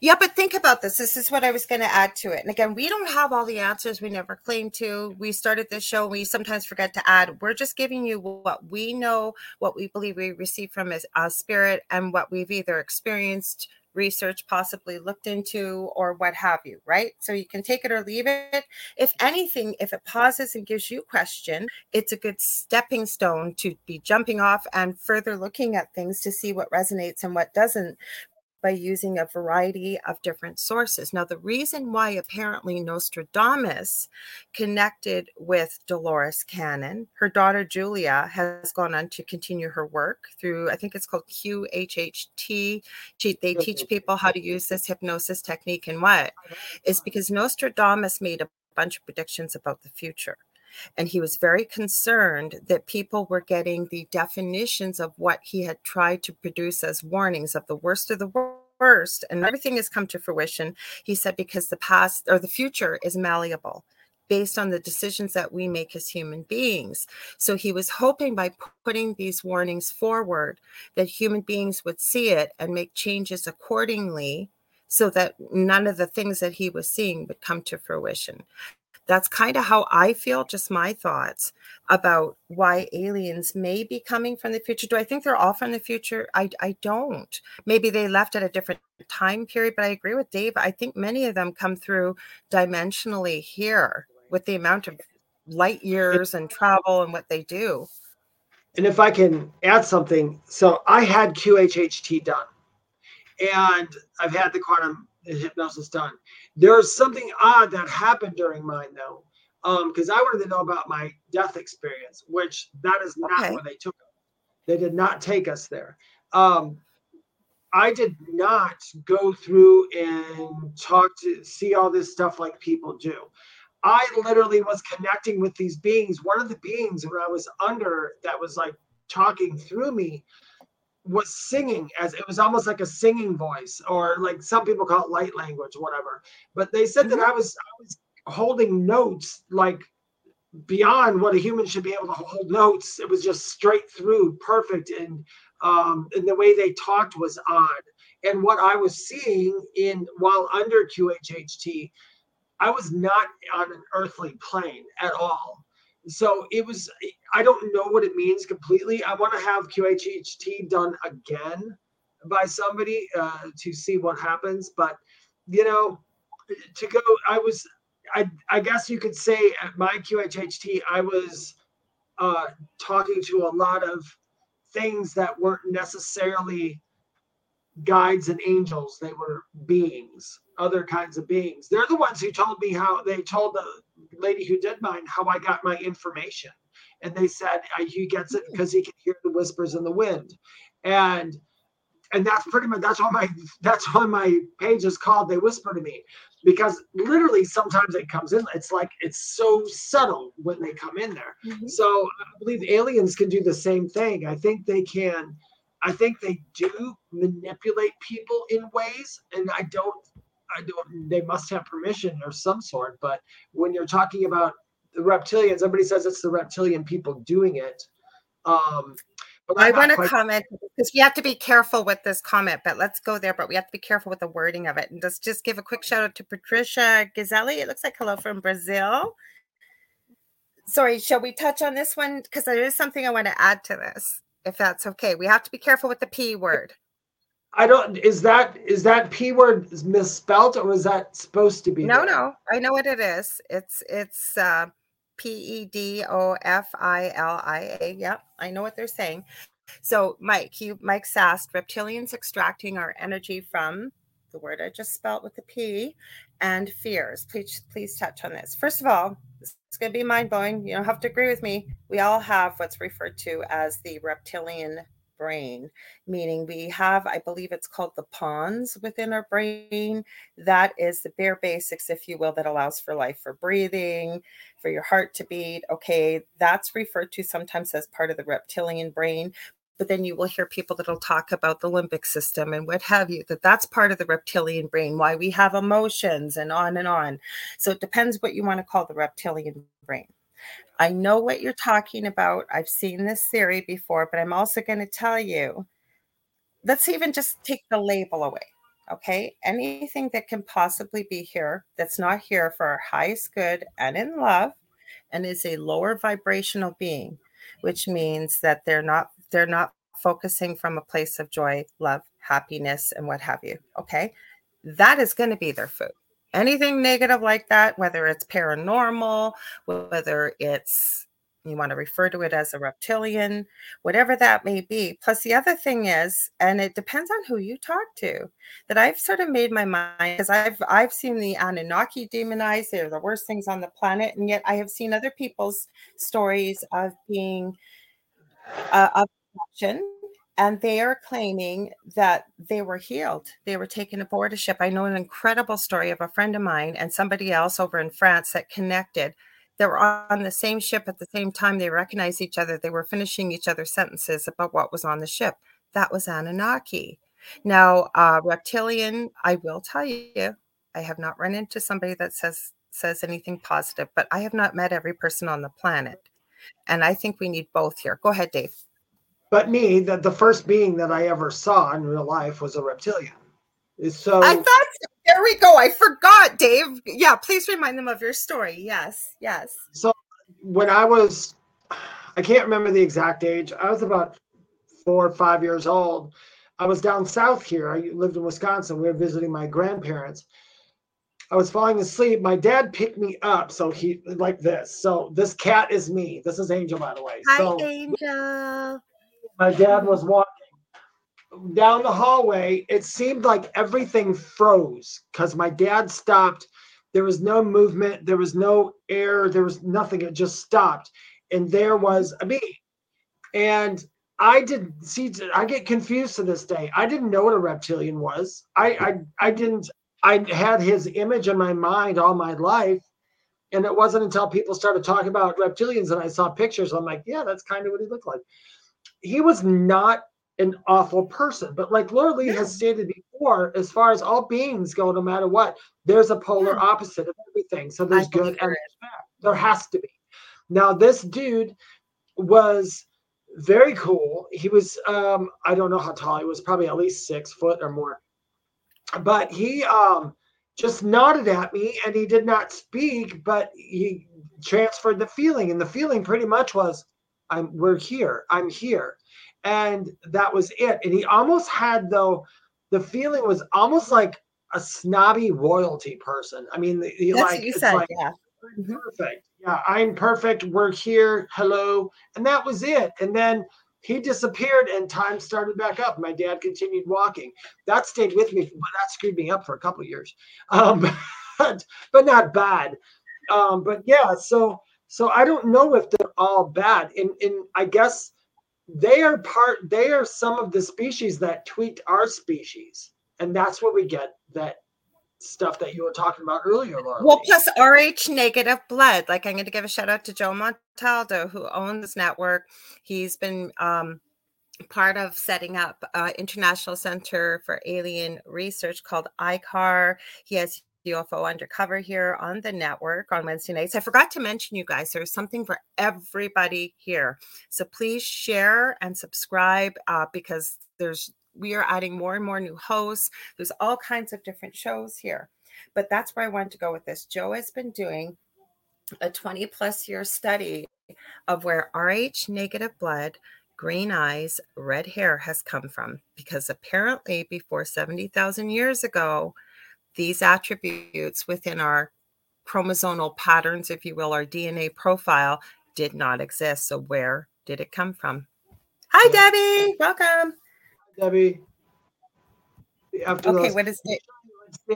Yeah, but think about this. This is what I was going to add to it. And again, we don't have all the answers. We never claim to. We started this show. We sometimes forget to add. We're just giving you what we know, what we believe we receive from is our spirit, and what we've either experienced, research, possibly looked into, or what have you, right? So you can take it or leave it. If anything, if it pauses and gives you question, it's a good stepping stone to be jumping off and further looking at things to see what resonates and what doesn't, by using a variety of different sources. Now, the reason why apparently Nostradamus connected with Dolores Cannon, her daughter Julia has gone on to continue her work through, I think it's called Q H H T. She, they teach people how to use this hypnosis technique, and what is because Nostradamus made a bunch of predictions about the future. And he was very concerned that people were getting the definitions of what he had tried to produce as warnings of the worst of the worst. And everything has come to fruition, he said, because the past or the future is malleable based on the decisions that we make as human beings. So he was hoping by putting these warnings forward that human beings would see it and make changes accordingly so that none of the things that he was seeing would come to fruition. That's kind of how I feel, just my thoughts about why aliens may be coming from the future. Do I think they're all from the future? I, I don't. Maybe they left at a different time period, but I agree with Dave. I think many of them come through dimensionally here with the amount of light years and travel and what they do. And if I can add something. So I had Q H H T done, and I've had the quantum hypnosis done. There's something odd that happened during mine, though, because um, I wanted to know about my death experience, which that is not okay. Where they took us. They did not take us there. Um, I did not go through and talk to see all this stuff like people do. I literally was connecting with these beings. One of the beings when I was under that was like talking through me was singing, as it was almost like a singing voice, or like some people call it light language, whatever. But they said mm-hmm. that I was I was holding notes like beyond what a human should be able to hold notes. It was just straight through, perfect, and um, and the way they talked was odd. And what I was seeing in while under Q H H T, I was not on an earthly plane at all. So it was, I don't know what it means completely. I want to have Q H H T done again by somebody uh, to see what happens. But, you know, to go, I was, I I guess you could say at my Q H H T, I was uh, talking to a lot of things that weren't necessarily guides and angels. They were beings, other kinds of beings. They're the ones who told me how, they told the lady who did mine how I got my information, and they said he gets it because he can hear the whispers in the wind, and and that's pretty much that's why my that's why my page is called They Whisper to Me, because literally sometimes it comes in, it's like it's so subtle when they come in there. Mm-hmm. So I believe aliens can do the same thing. I think they can I think they do manipulate people in ways, and I don't I don't, they must have permission or some sort, but when you're talking about the reptilians, everybody says it's the reptilian people doing it. Um, but I want to quite- comment, because we have to be careful with this comment, but let's go there, but we have to be careful with the wording of it. And let's just give a quick shout out to Patricia Gazelli. It looks like hello from Brazil. sorry, shall we touch on this one? Because there is something I want to add to this, if that's okay. We have to be careful with the P word. I don't, is that, is that P word misspelled or is that supposed to be? No, there? no, I know what it is. It's, it's uh, P E D O F I L I A. Yep, I know what they're saying. So Mike, you, Mike Sast, reptilians extracting our energy from the word I just spelled with the P and fears. Please, please touch on this. First of all, it's going to be mind blowing. You don't have to agree with me. We all have what's referred to as the reptilian brain, meaning we have, I believe it's called the pons within our brain. That is the bare basics, if you will, that allows for life, for breathing, for your heart to beat. Okay, that's referred to sometimes as part of the reptilian brain. But then you will hear people that'll talk about the limbic system and what have you, that that's part of the reptilian brain, why we have emotions and on and on. So it depends what you want to call the reptilian brain. I know what you're talking about. I've seen this theory before, but I'm also going to tell you, let's even just take the label away, okay? Anything that can possibly be here that's not here for our highest good and in love and is a lower vibrational being, which means that they're not they're not focusing from a place of joy, love, happiness, and what have you, okay? That is going to be their food. Anything negative like that, whether it's paranormal, whether it's, you want to refer to it as a reptilian, whatever that may be. Plus the other thing is, and it depends on who you talk to, that I've sort of made my mind, because I've I've seen the Anunnaki demonized. They're the worst things on the planet. And yet I have seen other people's stories of being uh, of protection. And they are claiming that they were healed. They were taken aboard a ship. I know an incredible story of a friend of mine and somebody else over in France that connected. They were on the same ship at the same time. They recognized each other. They were finishing each other's sentences about what was on the ship. That was Anunnaki. Now, uh, reptilian, I will tell you, I have not run into somebody that says says anything positive, but I have not met every person on the planet. And I think we need both here. Go ahead, Dave. But me, that the first being that I ever saw in real life was a reptilian. So I thought, there we go. I forgot, Dave. Yeah, please remind them of your story. Yes, yes. So when I was, I can't remember the exact age. I was about four or five years old. I was down south here. I lived in Wisconsin. We were visiting my grandparents. I was falling asleep. My dad picked me up. So he, like this. So this cat is me. This is Angel, by the way. Hi, so, Angel. My dad was walking down the hallway. It seemed like everything froze because my dad stopped. There was no movement. There was no air. There was nothing. It just stopped. And there was a bee. And I didn't see, I get confused to this day. I didn't know what a reptilian was. I, I, I didn't, I had his image in my mind all my life. And it wasn't until people started talking about reptilians and I saw pictures. I'm like, yeah, that's kind of what he looked like. He was not an awful person, but like Loralee yeah. has stated before, as far as all beings go, no matter what, there's a polar yeah. opposite of everything. So there's I good and there's bad. There has to be. Now, this dude was very cool. He was, um, I don't know how tall he was, probably at least six foot or more, but he um, just nodded at me and he did not speak, but he transferred the feeling, and the feeling pretty much was, I'm, we're here. I'm here. And that was it. And he almost had, though, the feeling was almost like a snobby royalty person. I mean, he, that's like, what you it's said, like, yeah. I'm perfect. Yeah, I'm perfect. We're here. Hello. And that was it. And then he disappeared and time started back up. My dad continued walking. That stayed with me. But that screwed me up for a couple of years. Um, but, but not bad. Um, but yeah, so. So I don't know if they're all bad. And, and I guess they are part, they are some of the species that tweaked our species. And that's where we get that stuff that you were talking about earlier, Laura. Well, plus Rh negative blood. Like, I'm going to give a shout out to Joe Montaldo, who owns this network. He's been um, part of setting up uh International Center for Alien Research called I C A R. He has U F O Undercover here on the network on Wednesday nights. I forgot to mention, you guys, there's something for everybody here. So please share and subscribe uh, because there's we are adding more and more new hosts. There's all kinds of different shows here. But that's where I wanted to go with this. Joe has been doing a twenty plus year study of where Rh negative blood, green eyes, red hair has come from, because apparently before seventy thousand years ago, these attributes within our chromosomal patterns, if you will, our D N A profile did not exist. So where did it come from? Hi, yeah. Debbie. Welcome. Hi, Debbie. After okay, those, what is it?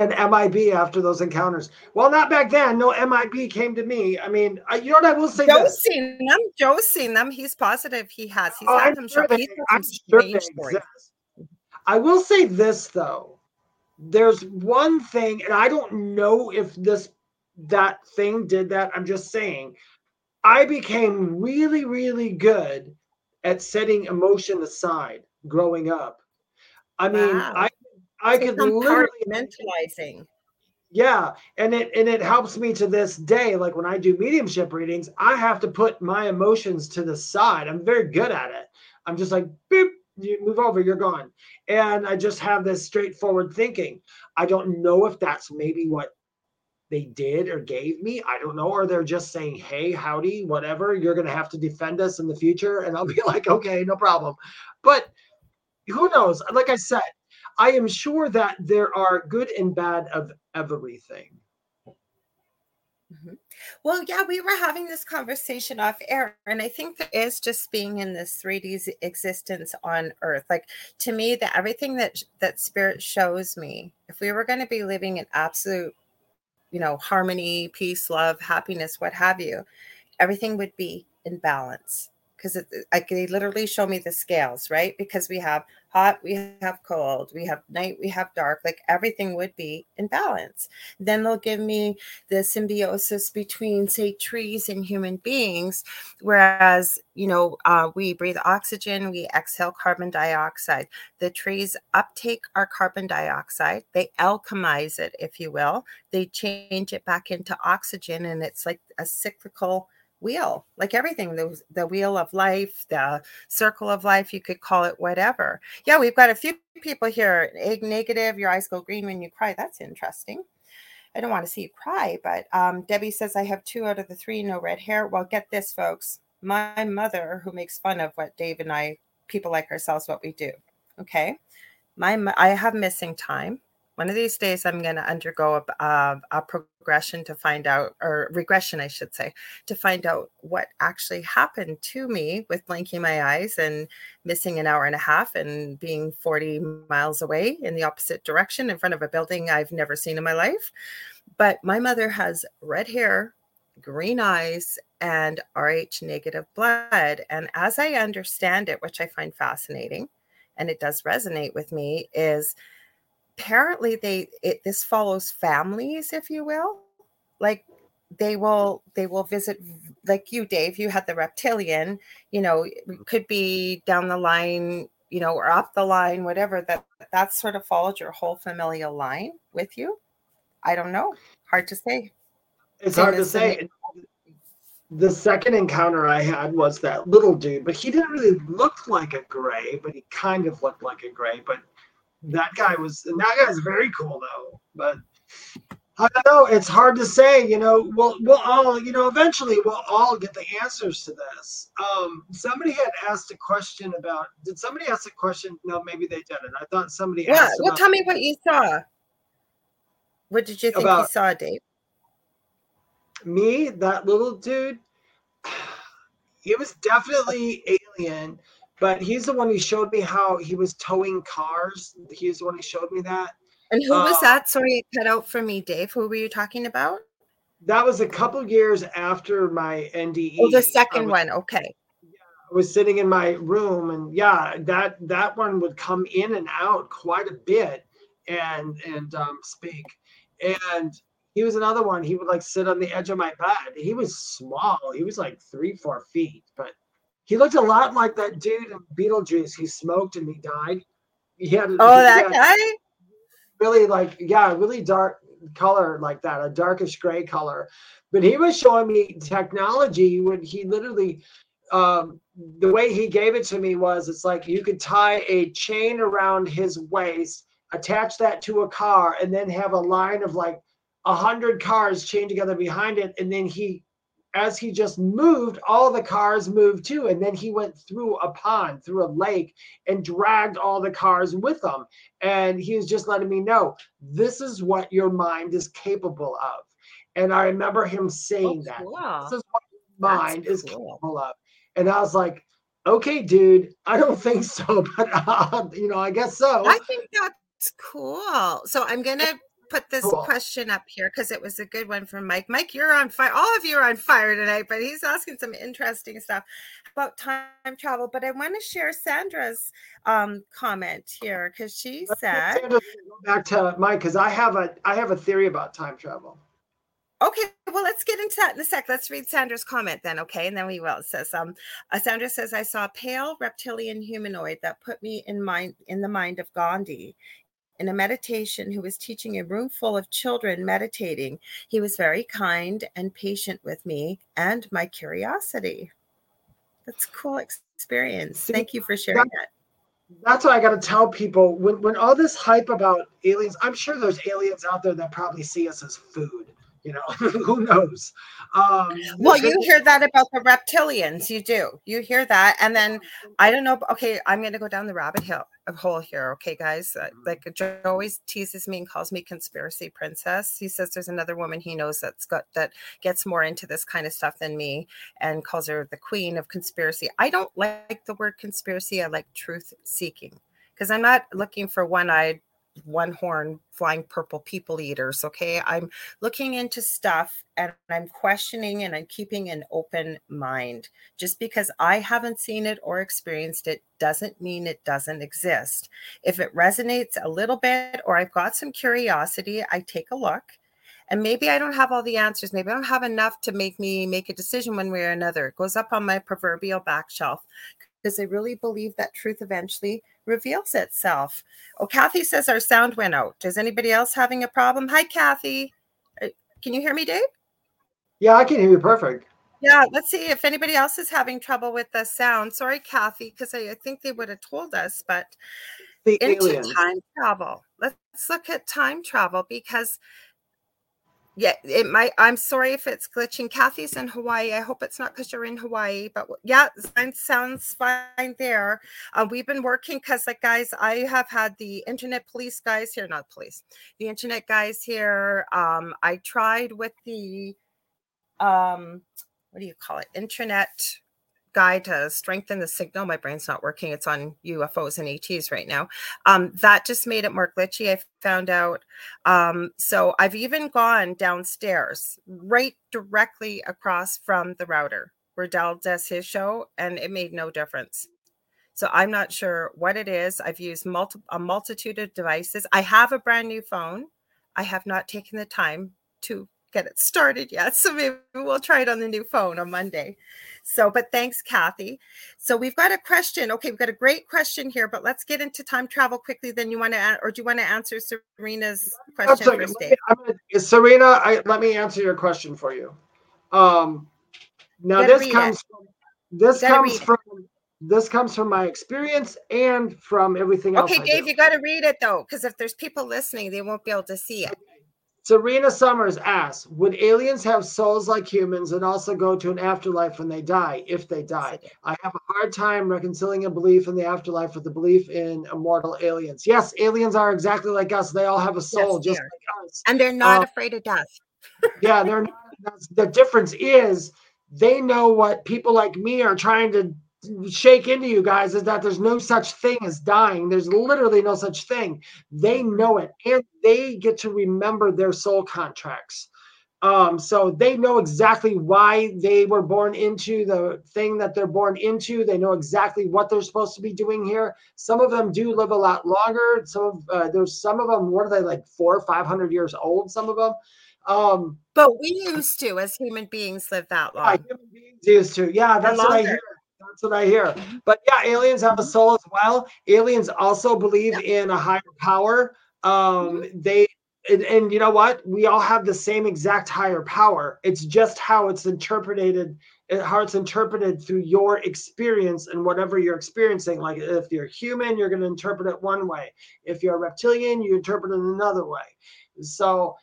And M I B after those encounters. Well, not back then. No M I B came to me. I mean, I, you know what I will say? Joe's seen them. Joe's seen them. He's positive he has. He's oh, had them sure they, I'm sure they exist. I will say this, though. There's one thing, and I don't know if this that thing did that. I'm just saying. I became really, really good at setting emotion aside growing up. I mean, wow. I I it's could literally mentalizing. Yeah. And it, and it helps me to this day. Like when I do mediumship readings, I have to put my emotions to the side. I'm very good at it. I'm just like, boop, you move over, you're gone. And I just have this straightforward thinking. I don't know if that's maybe what they did or gave me. I don't know. Or they're just saying, hey, howdy, whatever, you're going to have to defend us in the future. And I'll be like, okay, no problem. But who knows? Like I said, I am sure that there are good and bad of everything. Mm-hmm. Well, yeah, we were having this conversation off air, and I think that is just being in this three D existence on Earth. Like, to me, that everything that that Spirit shows me, if we were going to be living in absolute, you know, harmony, peace, love, happiness, what have you, everything would be in balance. Because like, they literally show me the scales, right? Because we have hot, we have cold, we have night, we have dark. Like everything would be in balance. Then they'll give me the symbiosis between, say, trees and human beings. Whereas, you know, uh, we breathe oxygen, we exhale carbon dioxide. The trees uptake our carbon dioxide. They alchemize it, if you will. They change it back into oxygen, and it's like a cyclical wheel, like everything, the, the wheel of life, the circle of life, you could call it whatever. Yeah, we've got a few people here. Egg negative, your eyes go green when you cry. That's interesting. I don't want to see you cry, but um, Debbie says, I have two out of the three, no red hair. Well, get this, folks. My mother, who makes fun of what Dave and I, people like ourselves, what we do. Okay. My, I have missing time. One of these days, I'm going to undergo a, a, a progression to find out, or regression, I should say, to find out what actually happened to me with blinking my eyes and missing an hour and a half and being forty miles away in the opposite direction in front of a building I've never seen in my life. But my mother has red hair, green eyes, and Rh negative blood. And as I understand it, which I find fascinating, and it does resonate with me, is apparently they it this follows families, if you will. Like they will they will visit, like you, Dave, you had the reptilian, you know, could be down the line, you know, or up the line, whatever, that that sort of followed your whole familial line with you. I don't know, hard to say. It's hard to say. The second encounter I had was that little dude, but he didn't really look like a gray, but he kind of looked like a gray. But That guy was, and that guy's very cool though, but I don't know. It's hard to say, you know, we'll, we'll all, you know, eventually we'll all get the answers to this. Um, somebody had asked a question about, did somebody ask a question? No, maybe they didn't. I thought somebody yeah, asked. Yeah, well, tell me what you saw. What did you think you saw, Dave? Me, that little dude, he was definitely alien. But he's the one who showed me how he was towing cars. He's the one who showed me that. And who uh, was that? Sorry, it cut out for me, Dave. Who were you talking about? That was a couple years after my N D E. Oh, the second was, one. Okay. Yeah, I was sitting in my room, and yeah, that that one would come in and out quite a bit, and and um, speak. And he was another one. He would like sit on the edge of my bed. He was small. He was like three, four feet, but. He looked a lot like that dude in Beetlejuice. He smoked and he died. He had oh, he that had guy? Really like, yeah, really dark color like that, a darkish gray color. But he was showing me technology when he literally, um, the way he gave it to me was, it's like you could tie a chain around his waist, attach that to a car, and then have a line of like a hundred cars chained together behind it. And then he as he just moved, all the cars moved too. And then he went through a pond, through a lake, and dragged all the cars with him. And he was just letting me know, this is what your mind is capable of. And I remember him saying oh, that. Wow. This is what your mind That's is cool. capable of. And I was like, okay, dude, I don't think so, but uh, you know, I guess so. I think that's cool. So I'm going to put this cool. question up here because it was a good one from Mike. Mike, you're on fire. All of you are on fire tonight, but he's asking some interesting stuff about time travel. But I want to share Sandra's um, comment here because she said, Sandra, go back to Mike because I have a I have a theory about time travel. Okay, well, let's get into that in a sec. Let's read Sandra's comment then, okay? And then we will. It says, um, Sandra says, I saw a pale reptilian humanoid that put me in mind in the mind of Gandhi. In a meditation, who was teaching a room full of children meditating. He was very kind and patient with me and my curiosity. That's a cool experience. Thank you for sharing that. That's what I got to tell people. When, when all this hype about aliens, I'm sure there's aliens out there that probably see us as food. You know, who knows? Um, well, you hear that about the reptilians. You do. You hear that. And then I don't know. Okay, I'm going to go down the rabbit hill, hole here. Okay, guys. Uh, like Joe always teases me and calls me conspiracy princess. He says there's another woman he knows that's got that gets more into this kind of stuff than me and calls her the queen of conspiracy. I don't like the word conspiracy. I like truth seeking because I'm not looking for one-eyed, one horn flying purple people eaters. Okay. I'm looking into stuff and I'm questioning and I'm keeping an open mind. Just because I haven't seen it or experienced it doesn't mean it doesn't exist. If it resonates a little bit, or I've got some curiosity, I take a look. And maybe I don't have all the answers. Maybe I don't have enough to make me make a decision one way or another. It goes up on my proverbial back shelf because I really believe that truth eventually reveals itself. Oh, Kathy says our sound went out. Is anybody else having a problem? Hi, Kathy. Can you hear me, Dave? Yeah, I can hear you perfect. Yeah, let's see if anybody else is having trouble with the sound. Sorry, Kathy, because I, I think they would have told us, but the into aliens. Time travel. Let's look at time travel because yeah, it might. I'm sorry if it's glitching. Kathy's in Hawaii. I hope it's not because you're in Hawaii. But yeah, sounds fine there. Uh, we've been working because, like, guys, I have had the internet police guys here, not police, the internet guys here. Um, I tried with the, um, what do you call it, internet guy to strengthen the signal. My brain's not working. It's on U F Os and A Ts right now. Um, that just made it more glitchy, I found out. Um, so I've even gone downstairs, right directly across from the router where Dal does his show, and it made no difference. So I'm not sure what it is. I've used multi- a multitude of devices. I have a brand new phone. I have not taken the time to get it started yet. So maybe we'll try it on the new phone on Monday. So, but thanks, Kathy. So we've got a question. Okay. We've got a great question here, but let's get into time travel quickly. Then you want to, or do you want to answer Serena's question? Sorry, first, me, gonna, Serena, I, let me answer your question for you. Um, now this comes, from, this comes from, this comes from my experience and from everything else. Okay, I Dave, do. You got to read it though. Cause if there's people listening, they won't be able to see it. Serena Summers asks, would aliens have souls like humans and also go to an afterlife when they die, if they die? I have a hard time reconciling a belief in the afterlife with the belief in immortal aliens. Yes, aliens are exactly like us. They all have a soul, yes, just like us. And they're not um, afraid of death. Yeah, they're not. That's, the difference is they know what people like me are trying to shake into you guys is that there's no such thing as dying. There's literally no such thing. They know it, and they get to remember their soul contracts. Um, so they know exactly why they were born into the thing that they're born into. They know exactly what they're supposed to be doing here. Some of them do live a lot longer. Some of uh, there's some of them. What are they, like four or five hundred years old? Some of them. Um, but we used to, as human beings, live that long. Yeah, human beings used to. Yeah, that's what I hear. That's what I hear. But yeah, aliens have a soul as well. Aliens also believe yeah. in a higher power. Um, they and, and you know what? We all have the same exact higher power. It's just how it's interpreted, how it's interpreted through your experience and whatever you're experiencing. Like if you're human, you're going to interpret it one way. If you're a reptilian, you interpret it another way. So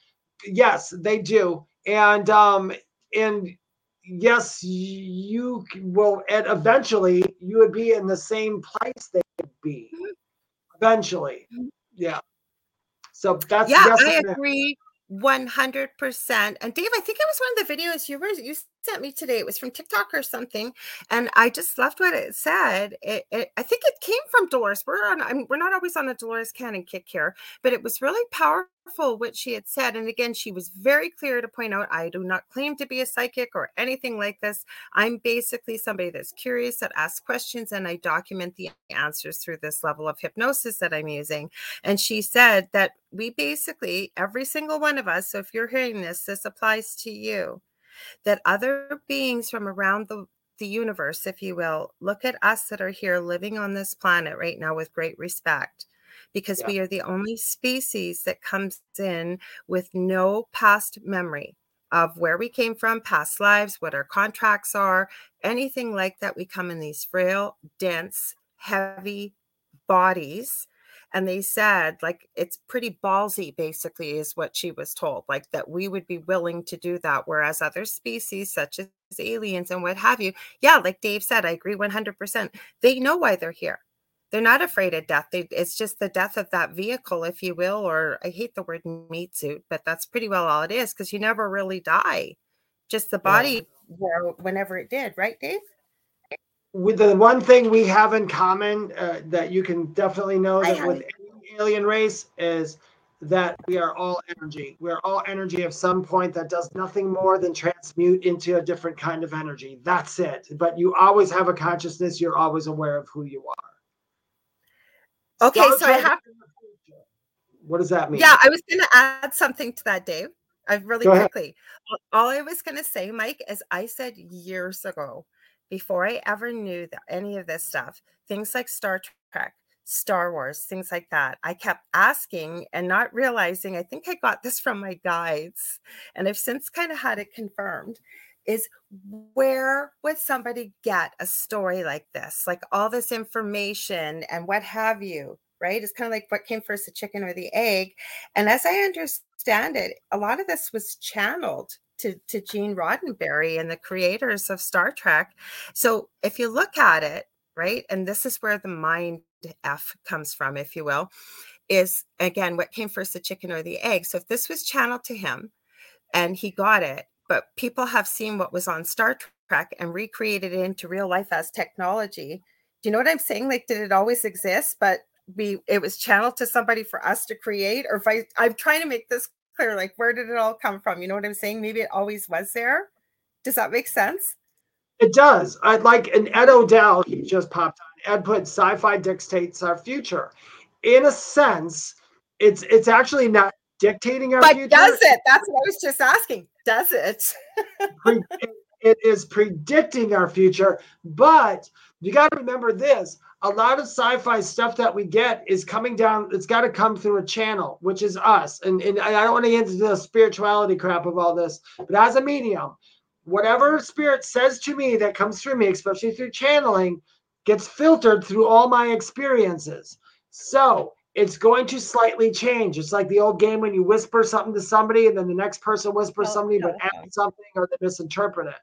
yes, they do. And um, and yes, you will, and eventually you would be in the same place they would be. Eventually. Yeah. So that's yeah, that's I agree one hundred percent. And Dave, I think it was one of the videos you were you sent me today. It was from TikTok or something, and I just loved what it said. It, it I think it came from Dolores. We're on. I'm, we're not always on a Dolores Cannon kick here, but it was really powerful what she had said. And again, she was very clear to point out, I do not claim to be a psychic or anything like this. I'm basically somebody that's curious, that asks questions, and I document the answers through this level of hypnosis that I'm using. And she said that we basically, every single one of us, so if you're hearing this, this applies to you, that other beings from around the, the universe, if you will, look at us that are here living on this planet right now with great respect, because yeah. we are the only species that comes in with no past memory of where we came from, past lives, what our contracts are, anything like that. We come in these frail, dense, heavy bodies. And they said, like, it's pretty ballsy, basically, is what she was told, like that we would be willing to do that. Whereas other species, such as aliens and what have you. Yeah, like Dave said, I agree one hundred percent. They know why they're here. They're not afraid of death. They, it's just the death of that vehicle, if you will, or I hate the word meat suit, but that's pretty well all it is, because you never really die. Just the body, yeah. you know, whenever it did. Right, Dave? With the one thing we have in common uh, that you can definitely know that with any alien race is that we are all energy. We are all energy of some point that does nothing more than transmute into a different kind of energy. That's it. But you always have a consciousness. You're always aware of who you are. Okay, Start so I have. What does that mean? Yeah, I was going to add something to that, Dave. I really Go quickly. Ahead. All I was going to say, Mike, is I said years ago, before I ever knew that any of this stuff, things like Star Trek, Star Wars, things like that, I kept asking and not realizing, I think I got this from my guides, and I've since kind of had it confirmed, is where would somebody get a story like this? Like all this information and what have you, right? It's kind of like what came first, the chicken or the egg. And as I understand it, a lot of this was channeled to, to Gene Roddenberry and the creators of Star Trek. So if you look at it, right, and this is where the mind F comes from, if you will, is, again, what came first, the chicken or the egg? So if this was channeled to him and he got it, but people have seen what was on Star Trek and recreated it into real life as technology. Do you know what I'm saying? Like, did it always exist, but we, it was channeled to somebody for us to create? Or if I, I'm trying to make this clear, like, where did it all come from? You know what I'm saying? Maybe it always was there. Does that make sense? It does. I'd like, and Ed O'Dell, he just popped on. Ed put, sci-fi dictates our future. In a sense, it's it's actually not dictating our but future. But does it? That's what I was just asking. Does it? It is predicting our future. But you got to remember this. A lot of sci-fi stuff that we get is coming down. It's got to come through a channel, which is us. And, and I don't want to get into the spirituality crap of all this. But as a medium, whatever spirit says to me that comes through me, especially through channeling, gets filtered through all my experiences. So it's going to slightly change. It's like the old game when you whisper something to somebody and then the next person whispers oh, somebody no, but no. adds something or they misinterpret it.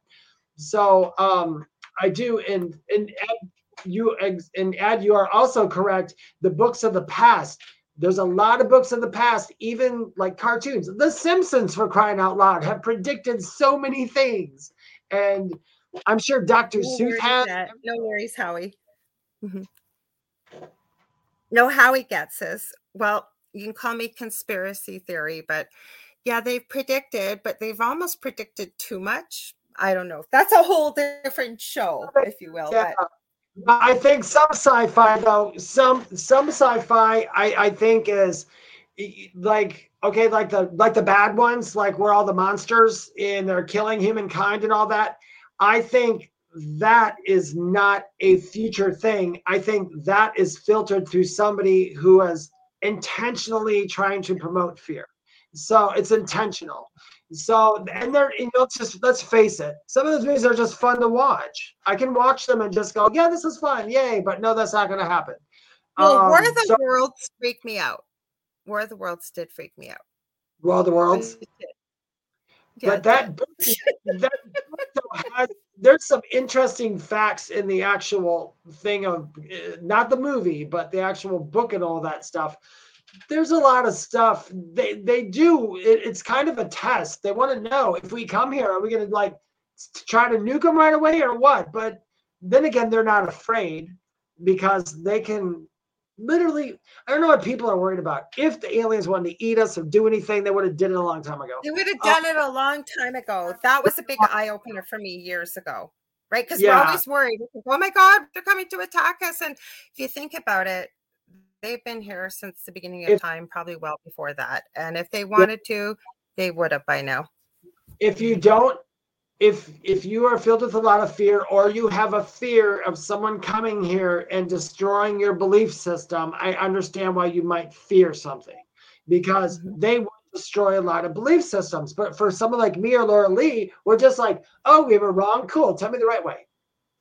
So um, I do, and and Ed, you and Ed, you are also correct. The books of the past. There's a lot of books of the past, even like cartoons. The Simpsons, for crying out loud, have predicted so many things, and I'm sure Doctor No Seuss has. That. No worries, Howie. Mm-hmm. No, Howie gets this. Well, you can call me conspiracy theory, but yeah, they've predicted, but they've almost predicted too much. I don't know. That's a whole different show, if you will. Yeah. But. I think some sci-fi, though, some some sci-fi, I, I think is like, okay, like the like the bad ones, like we're all the monsters and they're killing humankind and all that. I think that is not a future thing. I think that is filtered through somebody who is intentionally trying to promote fear. So it's intentional. So, and they're, you know, just, let's face it, some of those movies are just fun to watch. I can watch them and just go, yeah, this is fun, yay, but no, that's not going to happen. Well, um, War of the so, Worlds freaked me out. War of the Worlds did freak me out. War of the Worlds? Yeah, but that, that, that has, there's some interesting facts in the actual thing of, not the movie, but the actual book and all that stuff. There's a lot of stuff they they do. It, it's kind of a test. They want to know if we come here, are we going to like try to nuke them right away or what? But then again, they're not afraid because they can literally. I don't know what people are worried about. If the aliens wanted to eat us or do anything, they would have did it a long time ago. They would have done uh, it a long time ago. That was a big eye opener for me years ago, right? Because yeah. We're always worried. Oh my God, they're coming to attack us. And if you think about it, they've been here since the beginning of if, time, probably well before that. And if they wanted yeah. to, they would have by now. If you don't, if if you are filled with a lot of fear, or you have a fear of someone coming here and destroying your belief system, I understand why you might fear something, because mm-hmm. they would destroy a lot of belief systems. But for someone like me or Loralee, we're just like, oh, we were wrong. Cool. Tell me the right way.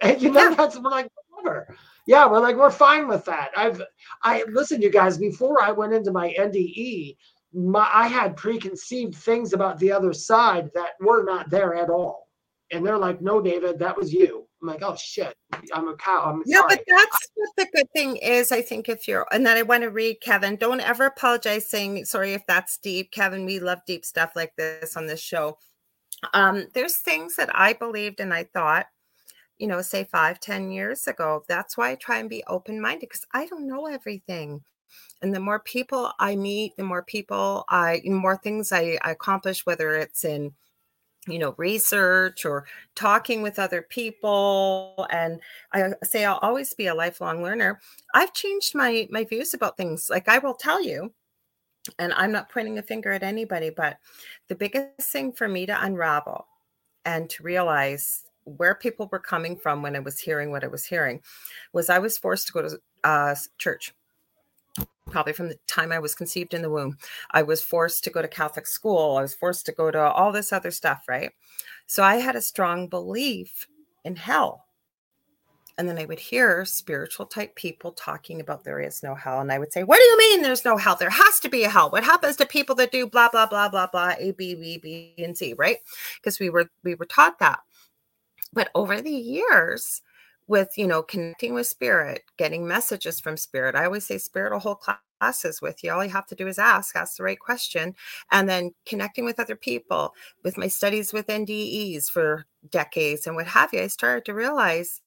And you know, yeah. that's like, whatever. Yeah, we're like, we're fine with that. I've, I listen, you guys, before I went into my N D E, my, I had preconceived things about the other side that were not there at all. And they're like, no, David, that was you. I'm like, oh, shit, I'm a cow. I'm yeah, sorry. But that's what the good thing is, I think, if you're, and then I want to read, Kevin, don't ever apologize saying, sorry if that's deep. Kevin, we love deep stuff like this on this show. Um, there's things that I believed and I thought, you know, say five, ten years ago. That's why I try and be open-minded, because I don't know everything. And the more people I meet, the more people I, more things I, I accomplish, whether it's in, you know, research or talking with other people. And I say, I'll always be a lifelong learner. I've changed my, my views about things. Like I will tell you, and I'm not pointing a finger at anybody, but the biggest thing for me to unravel and to realize where people were coming from when I was hearing what I was hearing was I was forced to go to uh, church. Probably from the time I was conceived in the womb, I was forced to go to Catholic school. I was forced to go to all this other stuff, right? So I had a strong belief in hell. And then I would hear spiritual type people talking about there is no hell. And I would say, what do you mean there's no hell? There has to be a hell. What happens to people that do blah, blah, blah, blah, blah, A, B, B, B, and C, right? Because we were we were taught that. But over the years, with, you know, connecting with spirit, getting messages from spirit, I always say spirit will hold classes with you. All you have to do is ask, ask the right question. And then connecting with other people, with my studies with N D Es for decades and what have you, I started to realize,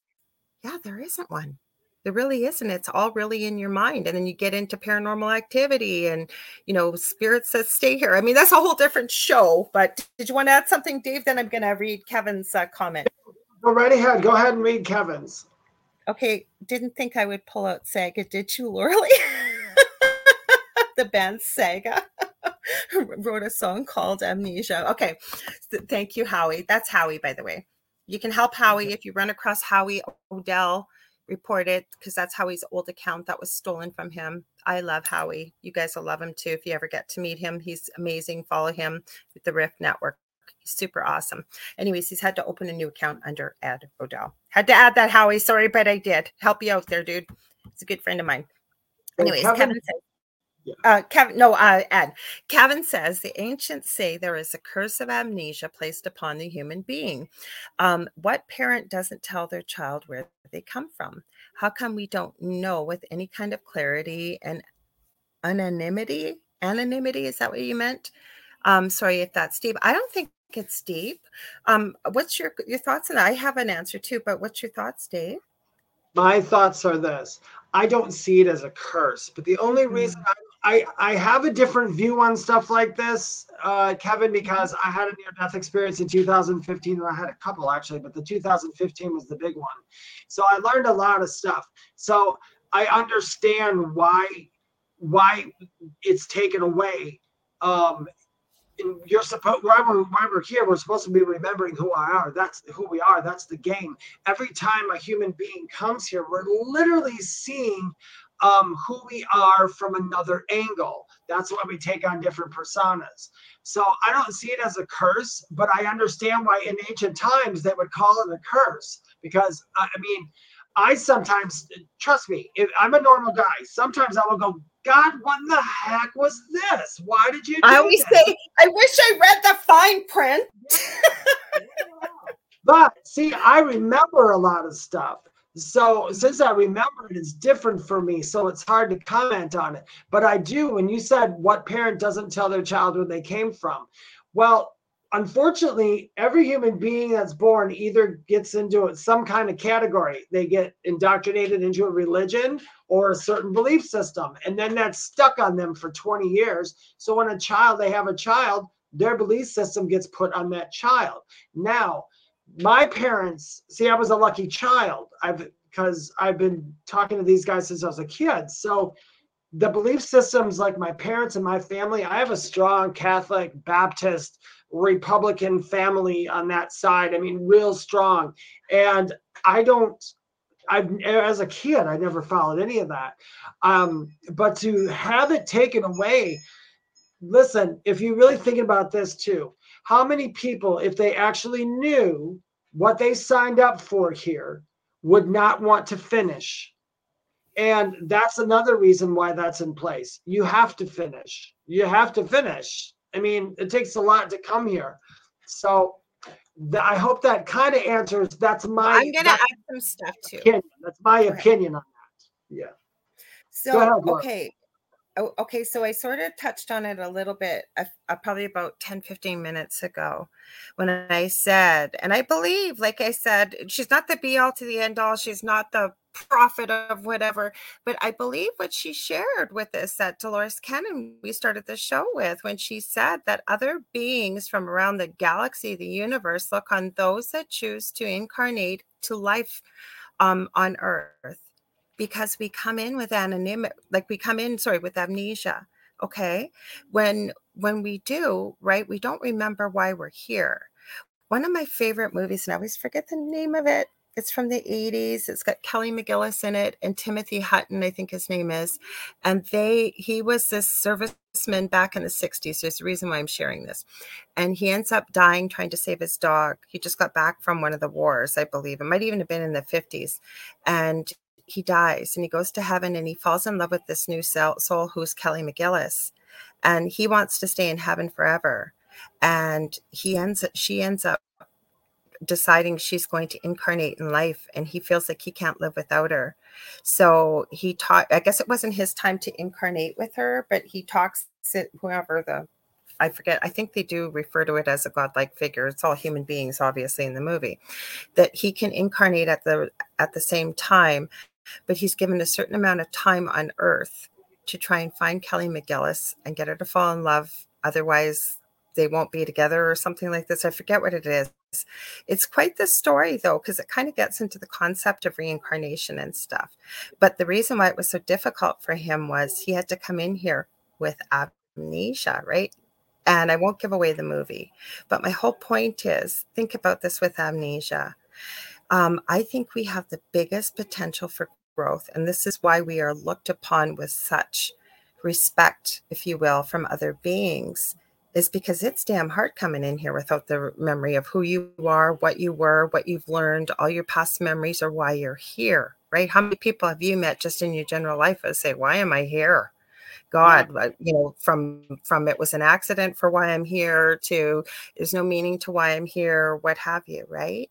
yeah, there isn't one. There really isn't. It's all really in your mind. And then you get into paranormal activity and, you know, spirit says, stay here. I mean, that's a whole different show. But did you want to add something, Dave? Then I'm going to read Kevin's uh, comment. Go right ahead. Go ahead and read Kevin's. Okay. Didn't think I would pull out Saga. Did you, Loralee? The band Saga wrote a song called Amnesia. Okay. Thank you, Howie. That's Howie, by the way. You can help Howie if you run across Howie Odell. Report it, because that's Howie's old account that was stolen from him. I love Howie. You guys will love him too if you ever get to meet him. He's amazing. Follow him with the Rift Network. He's super awesome. Anyways, he's had to open a new account under Ed Odell. Had to add that, Howie. Sorry, but I did. Help you out there, dude. He's a good friend of mine. Anyways, Kevin, Kevin says, yeah. uh, Kevin, no, uh, Ed. Kevin says, the ancients say there is a curse of amnesia placed upon the human being. Um, what parent doesn't tell their child where they come from? How come we don't know with any kind of clarity and anonymity? Anonymity, is that what you meant? Um, sorry if that's deep. I don't think it's deep. Um, what's your your thoughts on that? I have an answer too, but what's your thoughts, Dave? My thoughts are this. I don't see it as a curse, but the only reason mm-hmm. I, I, I have a different view on stuff like this, uh, Kevin, because I had a near-death experience in two thousand fifteen, and I had a couple actually, but the two thousand fifteen was the big one. So I learned a lot of stuff. So I understand why why it's taken away. Um, You're supposed. Why we're, why we're here, we're supposed to be remembering who I are. That's who we are. That's the game. Every time a human being comes here, we're literally seeing um, who we are from another angle. That's why we take on different personas. So I don't see it as a curse, but I understand why in ancient times they would call it a curse because I mean, I sometimes, trust me, if I'm a normal guy, sometimes I will go, God, what in the heck was this? Why did you do I always this? Say, I wish I read the fine print. Yeah. Yeah. But see, I remember a lot of stuff. So since I remember it, it's different for me. So it's hard to comment on it. But I do, when you said what parent doesn't tell their child where they came from? Well, unfortunately, every human being that's born either gets into some kind of category. They get indoctrinated into a religion or a certain belief system, and then that's stuck on them for twenty years. So when a child, they have a child, their belief system gets put on that child. Now, my parents, see, I was a lucky child I've because I've been talking to these guys since I was a kid. So the belief systems, like my parents and my family, I have a strong Catholic, Baptist, Republican family on that side. I mean, real strong. And I don't, I've, as a kid, I never followed any of that. Um, but to have it taken away, listen, if you really think about this too, how many people, if they actually knew what they signed up for here, would not want to finish? And that's another reason why that's in place. You have to finish. You have to finish. I mean, it takes a lot to come here. So th- I hope that kind of answers. That's my. I'm going to add some stuff too. Opinion. That's my right. opinion on that. Yeah. So, ahead, okay. Oh, okay. So I sort of touched on it a little bit, I, I probably about ten, fifteen minutes ago when I said, and I believe, like I said, she's not the be all to the end all. She's not the prophet of whatever, but I believe what she shared with us, that Dolores Cannon we started the show with, when she said that other beings from around the galaxy, the universe, look on those that choose to incarnate to life um, on Earth, because we come in with anonymity, like we come in, sorry, with amnesia. Okay, when when we do, right, we don't remember why we're here. One of my favorite movies, and I always forget the name of it. It's from the eighties. It's got Kelly McGillis in it and Timothy Hutton, I think his name is. And they he was this serviceman back in the sixties. There's a reason why I'm sharing this. And he ends up dying trying to save his dog. He just got back from one of the wars, I believe. It might even have been in the fifties. And he dies and he goes to heaven and he falls in love with this new soul who's Kelly McGillis. And he wants to stay in heaven forever. And he ends she ends up deciding she's going to incarnate in life, and he feels like he can't live without her. So he taught, I guess it wasn't his time to incarnate with her, but he talks to whoever the, I forget, I think they do refer to it as a godlike figure. It's all human beings, obviously, in the movie, that he can incarnate at the, at the same time, but he's given a certain amount of time on Earth to try and find Kelly McGillis and get her to fall in love. Otherwise they won't be together or something like this. I forget what it is. It's quite the story, though, because it kind of gets into the concept of reincarnation and stuff. But the reason why it was so difficult for him was he had to come in here with amnesia, right? And I won't give away the movie, but my whole point is, think about this with amnesia. Um, I think we have the biggest potential for growth, and this is why we are looked upon with such respect, if you will, from other beings, is because it's damn hard coming in here without the memory of who you are, what you were, what you've learned, all your past memories, or why you're here, right? How many people have you met just in your general life that say, why am I here? God, like, you know, from from it was an accident for why I'm here to there's no meaning to why I'm here, what have you, right?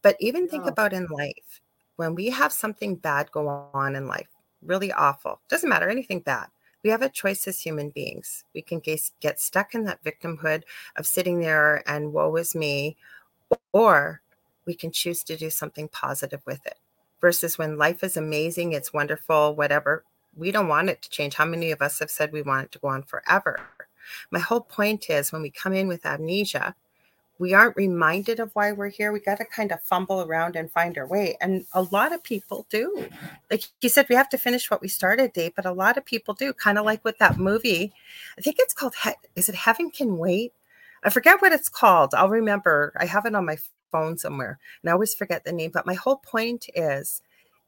But even think oh. about in life, when we have something bad go on in life, really awful, doesn't matter, anything bad. We have a choice as human beings. We can get stuck in that victimhood of sitting there and woe is me, or we can choose to do something positive with it. Versus when life is amazing, it's wonderful, whatever, we don't want it to change. How many of us have said we want it to go on forever? My whole point is, when we come in with amnesia, we aren't reminded of why we're here. We got to kind of fumble around and find our way. And a lot of people do. Like you said, we have to finish what we started, Dave, but a lot of people do. Kind of like with that movie. I think it's called, he- is it Heaven Can Wait? I forget what it's called. I'll remember. I have it on my phone somewhere. And I always forget the name. But my whole point is,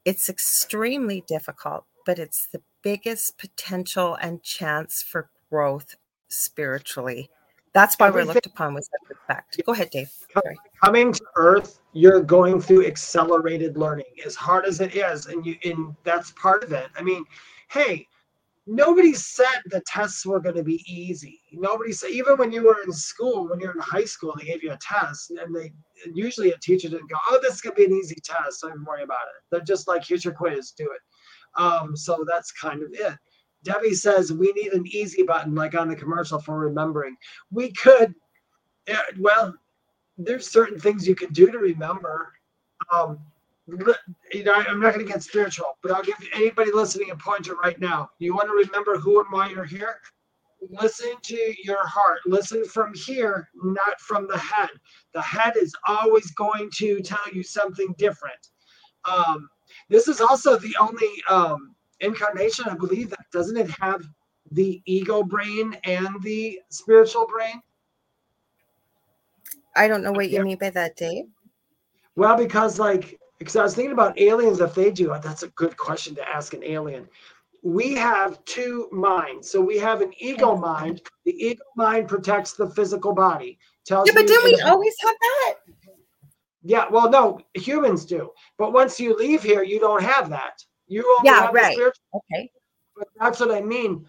it's extremely difficult, but it's the biggest potential and chance for growth spiritually That's why Everything. we're looked upon with that respect. Go ahead, Dave. Sorry. Coming to Earth, you're going through accelerated learning, as hard as it is, and you and that's part of it. I mean, hey, nobody said the tests were going to be easy. Nobody said, even when you were in school, when you're in high school, they gave you a test, and they and usually a teacher didn't go, "Oh, this is going to be an easy test. Don't even worry about it." They're just like, "Here's your quiz, do it." Um, so that's kind of it. Debbie says we need an easy button like on the commercial for remembering. We could, yeah, well, there's certain things you can do to remember. Um, you know, I'm not going to get spiritual, but I'll give anybody listening a pointer right now. You want to remember who and why you're here? Listen to your heart. Listen from here, not from the head. The head is always going to tell you something different. Um, this is also the only... Um, incarnation, I believe, that doesn't it have the ego brain and the spiritual brain? I don't know what you yeah. mean by that, Dave. Well, because like, because I was thinking about aliens, if they do, that's a good question to ask an alien. We have two minds. So we have an ego mind. The ego mind protects the physical body. Tells yeah, but didn't we always have that? Yeah, well, no, humans do. But once you leave here, you don't have that. You only yeah, have right. Okay. But that's what I mean.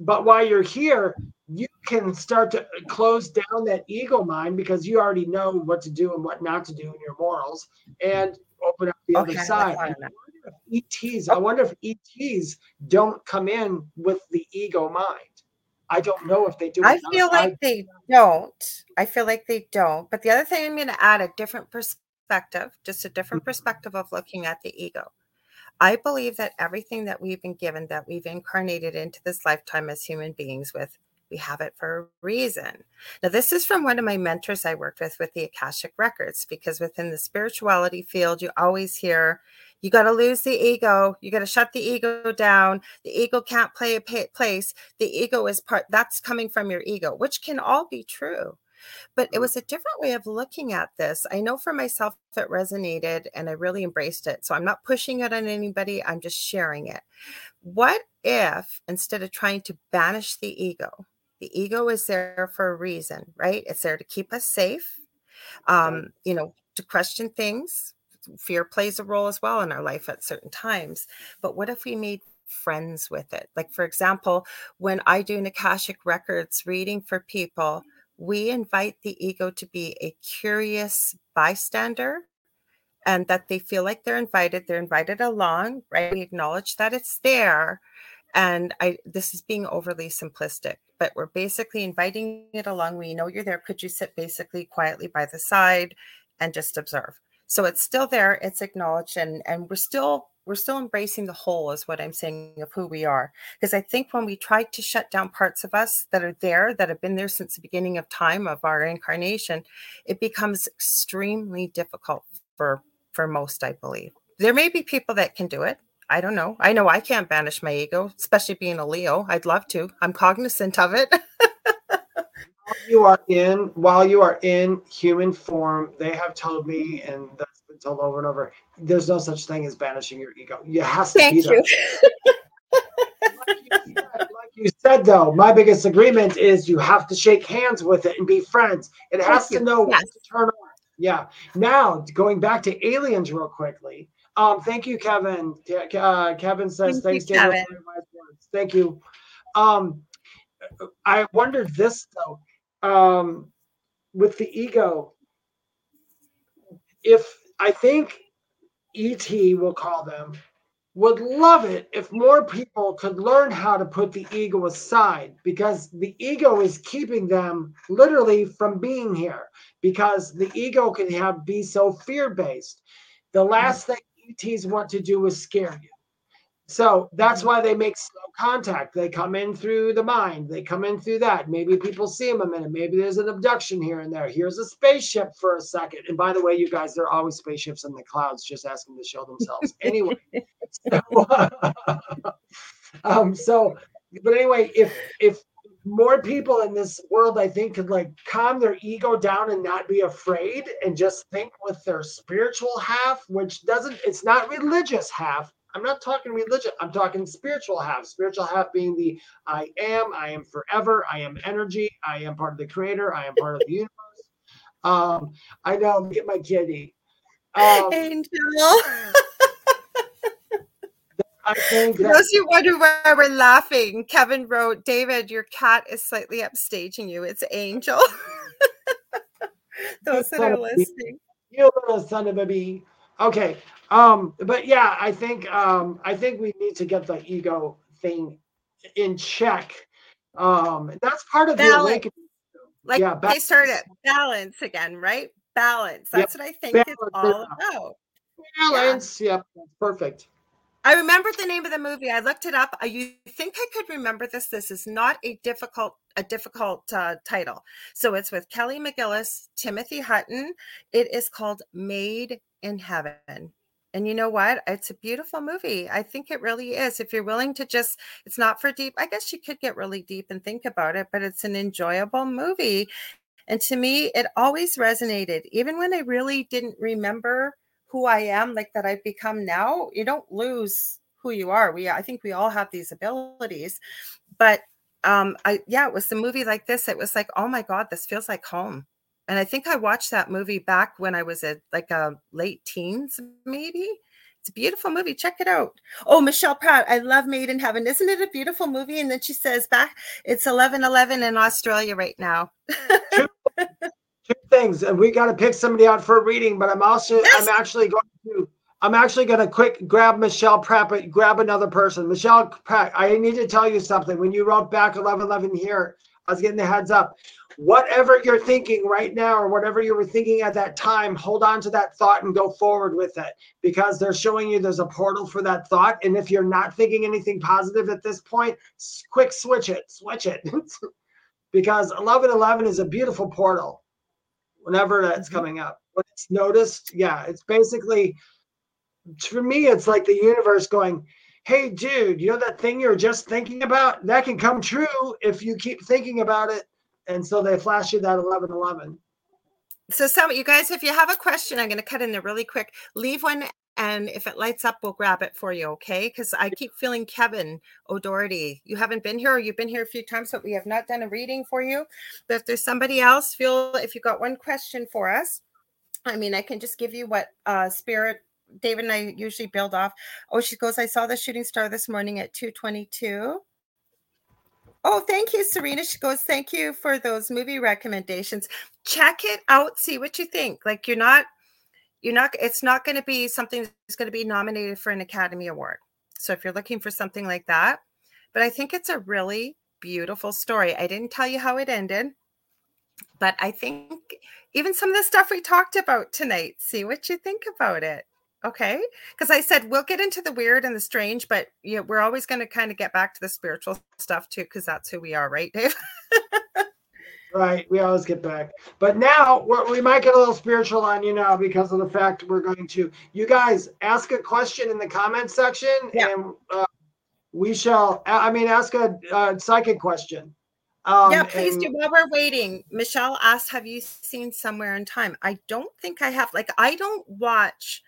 But while you're here, you can start to close down that ego mind because you already know what to do and what not to do in your morals and open up the okay, other side. I wonder, if E Ts, I wonder if E Ts don't come in with the ego mind. I don't know if they do. I feel not. like I, they don't. I feel like they don't. But the other thing, I'm going to add a different perspective, just a different perspective of looking at the ego. I believe that everything that we've been given, that we've incarnated into this lifetime as human beings with, we have it for a reason. Now, this is from one of my mentors I worked with, with the Akashic records, because within the spirituality field, you always hear, you got to lose the ego. You got to shut the ego down. The ego can't play a place. The ego is part, that's coming from your ego, which can all be true. But it was a different way of looking at this. I know for myself it resonated and I really embraced it. So I'm not pushing it on anybody. I'm just sharing it. What if instead of trying to banish the ego, the ego is there for a reason, right? It's there to keep us safe, um, you know, to question things. Fear plays a role as well in our life at certain times. But what if we made friends with it? Like, for example, when I do an Akashic Records reading for people, we invite the ego to be a curious bystander and that they feel like they're invited. They're invited along, right? We acknowledge that it's there. And I, this is being overly simplistic, but we're basically inviting it along. We know you're there. Could you sit basically quietly by the side and just observe? So it's still there. It's acknowledged. And, and we're still We're still embracing the whole is what I'm saying of who we are. Because I think when we try to shut down parts of us that are there, that have been there since the beginning of time of our incarnation, it becomes extremely difficult for, for most, I believe. There may be people that can do it. I don't know. I know I can't banish my ego, especially being a Leo. I'd love to. I'm cognizant of it. while you are in, while you are in human form, they have told me, and that's been told over and over, there's no such thing as banishing your ego. You have to Thank be there. You. like, you said, like you said, though, my biggest agreement is you have to shake hands with it and be friends. It has Thank to know yes. what to turn on. Yeah. Now, going back to aliens real quickly. Um, thank you, Kevin. Uh, Kevin says, thank thanks, you, Kevin. Thank you. Um, I wondered this, though. Um, with the ego, if I think... E T, we'll call them, would love it if more people could learn how to put the ego aside, because the ego is keeping them literally from being here, because the ego can have be so fear-based. The last thing E Ts want to do is scare you. So that's why they make slow contact. They come in through the mind. They come in through that. Maybe people see them a minute. Maybe there's an abduction here and there. Here's a spaceship for a second. And by the way, you guys, there are always spaceships in the clouds. Just ask them to show themselves. Anyway. so, um, so, but anyway, if if more people in this world, I think, could like calm their ego down and not be afraid and just think with their spiritual half, which doesn't, it's not religious half. I'm not talking religion. I'm talking spiritual half. Spiritual half being the I am, I am forever, I am energy, I am part of the creator, I am part of the universe. Um, I know, get my kitty. Um, Angel. I think that- those you wonder why we're laughing. Kevin wrote, David, your cat is slightly upstaging you. It's Angel. Those that are listening. You little son of a bee. Okay. Um, but yeah, I think um, I think we need to get the ego thing in check. Um, that's part of balance. The awakening. Like yeah, I started balance again, right? Balance. That's yep. what I think balance. It's all about. Balance. Yeah. Yep. Perfect. I remember the name of the movie. I looked it up. You think I could remember this? This is not a difficult a difficult uh, title. So it's with Kelly McGillis, Timothy Hutton. It is called Made in Heaven. And you know what? It's a beautiful movie. I think it really is. If you're willing to just, it's not for deep. I guess you could get really deep and think about it, but it's an enjoyable movie. And to me, it always resonated. Even when I really didn't remember who I am, like that I've become now, you don't lose who you are. We, I think we all have these abilities, but um, I, yeah, it was the movie like this. It was like, oh my God, this feels like home. And I think I watched that movie back when I was at like a late teens, maybe. It's a beautiful movie. Check it out. Oh, Michelle Pratt. I love Made in Heaven. Isn't it a beautiful movie? And then she says back, it's eleven eleven in Australia right now. two, two things. And we got to pick somebody out for a reading, but I'm also, yes. I'm actually going to, I'm actually going to quick grab Michelle Pratt, but grab another person. Michelle Pratt, I need to tell you something. When you wrote back eleven eleven here, I was getting the heads up. Whatever you're thinking right now or whatever you were thinking at that time, hold on to that thought and go forward with it, because they're showing you there's a portal for that thought. And if you're not thinking anything positive at this point, quick switch it, switch it. Because eleven eleven is a beautiful portal whenever that's coming up. When it's noticed, yeah, it's basically, for me, it's like the universe going, hey, dude, you know that thing you're just thinking about? That can come true if you keep thinking about it. And so they flash you that eleven eleven. So some you guys, if you have a question, I'm going to cut in there really quick. Leave one, and if it lights up, we'll grab it for you, okay? Because I keep feeling, Kevin O'Doherty, you haven't been here, or you've been here a few times, but we have not done a reading for you. But if there's somebody else, feel if you got one question for us. I mean, I can just give you what uh, Spirit David and I usually build off. Oh, she goes, I saw the shooting star this morning at two twenty-two. Oh, thank you, Serena. She goes, thank you for those movie recommendations. Check it out. See what you think. Like you're not, you're not, it's not going to be something that's going to be nominated for an Academy Award. So if you're looking for something like that, but I think it's a really beautiful story. I didn't tell you how it ended, but I think even some of the stuff we talked about tonight, see what you think about it. Okay, because I said we'll get into the weird and the strange, but you know, we're always going to kind of get back to the spiritual stuff too, because that's who we are, right, Dave? Right, we always get back. But now we're, we might get a little spiritual on you now because of the fact we're going to. You guys ask a question in the comment section, yeah. and uh, we shall. I mean, ask a uh, psychic question. Um, yeah, please and- do. While we're waiting, Michelle asked, "Have you seen Somewhere in Time?" I don't think I have. Like, I don't watch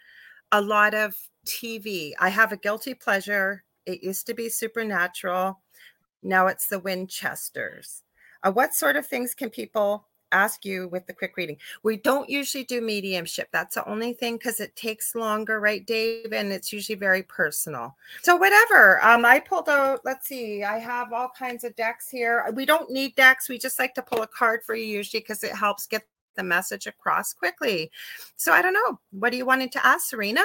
a lot of T V. I have a guilty pleasure. It used to be Supernatural. Now it's the Winchesters. Uh, what sort of things can people ask you with the quick reading? We don't usually do mediumship. That's the only thing because it takes longer, right, Dave? And it's usually very personal. So whatever. Um, I pulled out, let's see, I have all kinds of decks here. We don't need decks. We just like to pull a card for you usually because it helps get the message across quickly. So I don't know. What do you wanted to ask, Serena?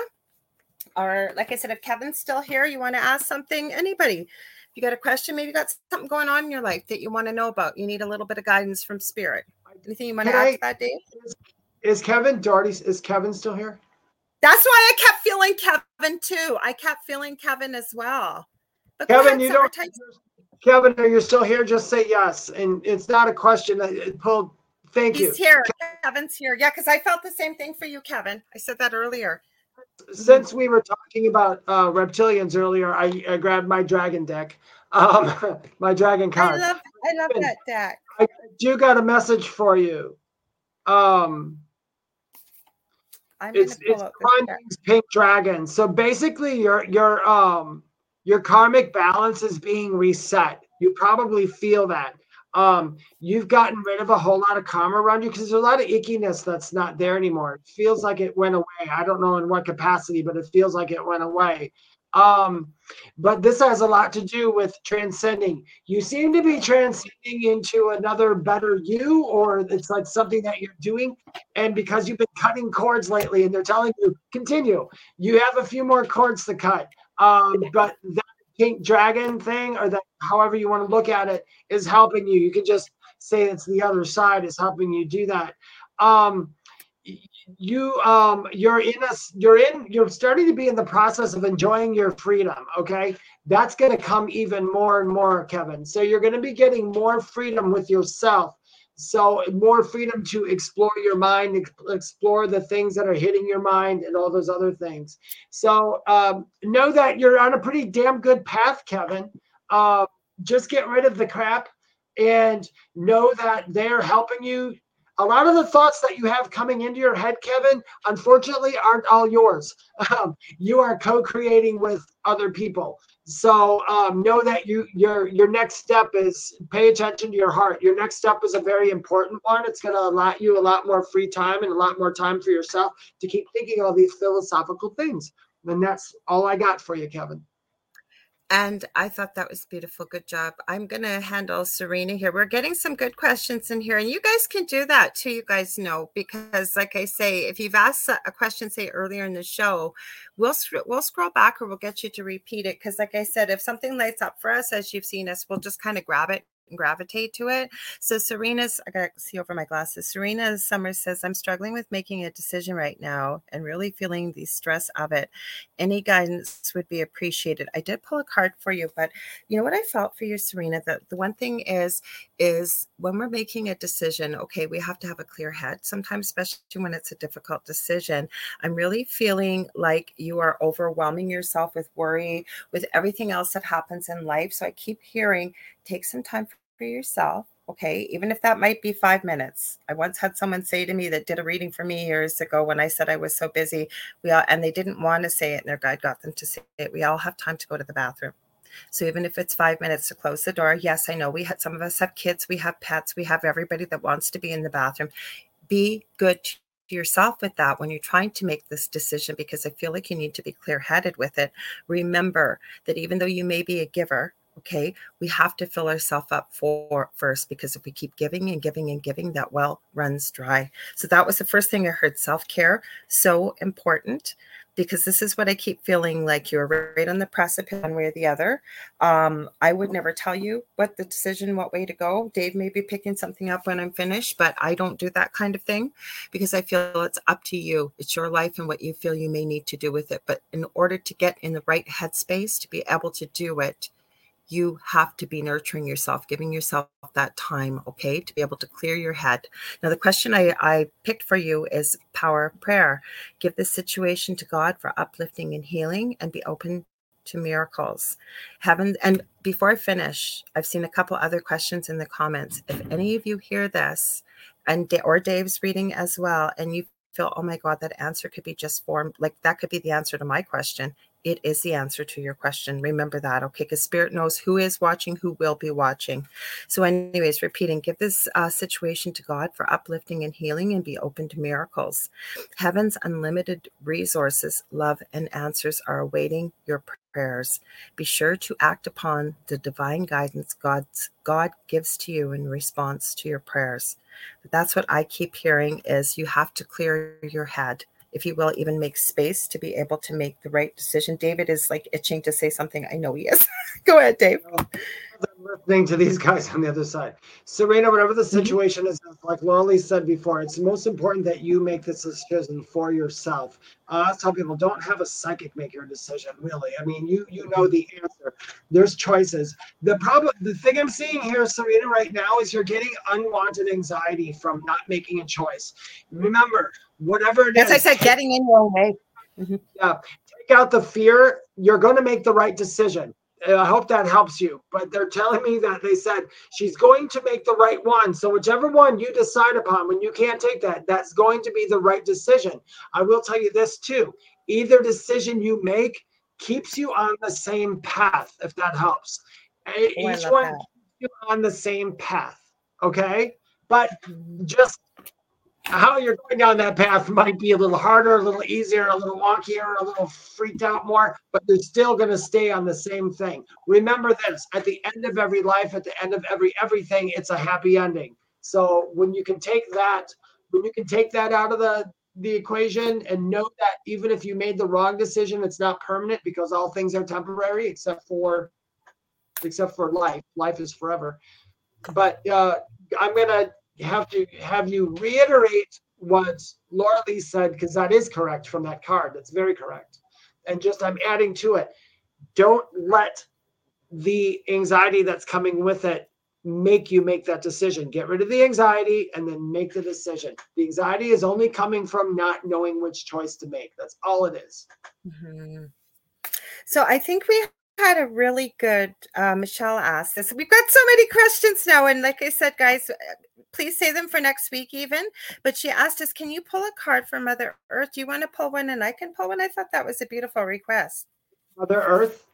Or like I said, if Kevin's still here, you want to ask something, anybody. If you got a question, maybe you got something going on in your life that you want to know about. You need a little bit of guidance from Spirit. Anything you want Can to add to that, Dave? Is, is Kevin Doherty, is Kevin still here? That's why I kept feeling Kevin too. I kept feeling Kevin as well. But Kevin, you don't. Types- Kevin, are you still here? Just say yes. And it's not a question. It pulled. Thank He's you. He's here. Kevin's here. Yeah, because I felt the same thing for you, Kevin. I said that earlier. Since we were talking about uh, reptilians earlier, I, I grabbed my dragon deck, um, my dragon card. I love, I love that deck. I do got a message for you. Um, I'm it's it's Condon's pink dragon. So basically, your your um your karmic balance is being reset. You probably feel that. Um, you've gotten rid of a whole lot of karma around you because there's a lot of ickiness that's not there anymore. It feels like it went away. I don't know in what capacity, but it feels like it went away. Um, but this has a lot to do with transcending. You seem to be transcending into another better you, or it's like something that you're doing. And because you've been cutting cords lately and they're telling you, continue, you have a few more cords to cut. Um, but that pink dragon thing, or that however you want to look at it, is helping you. You can just say it's the other side is helping you do that. Um, you um you're in a you're in you're starting to be in the process of enjoying your freedom. Okay, that's going to come even more and more, Kevin. So you're going to be getting more freedom with yourself, so more freedom to explore your mind, explore the things that are hitting your mind and all those other things. So um know that you're on a pretty damn good path, Kevin. Uh, just get rid of the crap and know that they're helping you. A lot of the thoughts that you have coming into your head, Kevin, unfortunately, aren't all yours. Um, you are co-creating with other people. So um, know that you your your next step is pay attention to your heart. Your next step is a very important one. It's going to allow you a lot more free time and a lot more time for yourself to keep thinking all these philosophical things. And that's all I got for you, Kevin. And I thought that was beautiful. Good job. I'm going to handle Serena here. We're getting some good questions in here. And you guys can do that too, you guys know, because like I say, if you've asked a question, say earlier in the show, we'll we'll scroll back or we'll get you to repeat it. Because like I said, if something lights up for us, as you've seen us, we'll just kind of grab it and gravitate to it. So Serena's, I gotta see over my glasses. Serena Summers says, I'm struggling with making a decision right now and really feeling the stress of it. Any guidance would be appreciated. I did pull a card for you, but you know what I felt for you, Serena, that the one thing is, is when we're making a decision, okay, we have to have a clear head sometimes, especially when it's a difficult decision. I'm really feeling like you are overwhelming yourself with worry, with everything else that happens in life. So I keep hearing, take some time for for yourself, okay, even if that might be five minutes. I once had someone say to me that did a reading for me years ago when I said I was so busy, we all, and they didn't want to say it, and their guide got them to say it. We all have time to go to the bathroom. So even if it's five minutes to close the door, yes, I know we had some of us have kids, we have pets, we have everybody that wants to be in the bathroom. Be good to yourself with that when you're trying to make this decision, because I feel like you need to be clear-headed with it. Remember that even though you may be a giver, okay, we have to fill ourselves up for first, because if we keep giving and giving and giving, that well runs dry. So that was the first thing I heard, self-care, so important, because this is what I keep feeling like you're right on the precipice one way or the other. Um, I would never tell you what the decision, what way to go. Dave may be picking something up when I'm finished, but I don't do that kind of thing because I feel it's up to you. It's your life and what you feel you may need to do with it. But in order to get in the right headspace to be able to do it, you have to be nurturing yourself, giving yourself that time, okay, to be able to clear your head. Now, the question I, I picked for you is power of prayer. Give this situation to God for uplifting and healing, and be open to miracles. Heaven. And before I finish, I've seen a couple other questions in the comments. If any of you hear this, and or Dave's reading as well, and you feel, oh my God, that answer could be just formed, like that could be the answer to my question. It is the answer to your question. Remember that, okay? Because spirit knows who is watching, who will be watching. So anyways, repeating, give this uh, situation to God for uplifting and healing, and be open to miracles. Heaven's unlimited resources, love, and answers are awaiting your prayers. Be sure to act upon the divine guidance God's, God gives to you in response to your prayers. But that's what I keep hearing, is you have to clear your head, if you will, even make space to be able to make the right decision. David is like itching to say something. I know he is. Go ahead, Dave. I'm listening to these guys on the other side. Serena, whatever the situation mm-hmm. is, like Loralee said before, it's most important that you make this decision for yourself. Uh, I tell people, don't have a psychic make your decision, really. I mean, you you know the answer. There's choices. The problem, the thing I'm seeing here, Serena, right now is you're getting unwanted anxiety from not making a choice. Remember, whatever it is. As I said, getting in your way. Mm-hmm. Yeah. Take out the fear. You're going to make the right decision. I hope that helps you. But they're telling me that they said she's going to make the right one. So whichever one you decide upon, when you can't take that, that's going to be the right decision. I will tell you this too. Either decision you make keeps you on the same path, if that helps. Oh, Each one that. keeps you on the same path, okay? But just how you're going down that path might be a little harder, a little easier, a little wonkier, a little freaked out more, but you're still going to stay on the same thing. Remember this, at the end of every life, at the end of every everything, it's a happy ending. So when you can take that, when you can take that out of the, the equation and know that even if you made the wrong decision, it's not permanent, because all things are temporary except for except for life. Life is forever. But uh, I'm going to have to have you reiterate what Loralee said, because that is correct from that card. That's very correct. And just I'm adding to it. Don't let the anxiety that's coming with it make you make that decision. Get rid of the anxiety and then make the decision. The anxiety is only coming from not knowing which choice to make. That's all it is. Mm-hmm. So I think we had a really good, uh, Michelle asked this. We've got so many questions now. And like I said, guys, please save them for next week even. But she asked us, can you pull a card for Mother Earth? Do you want to pull one and I can pull one? I thought that was a beautiful request. Mother Earth?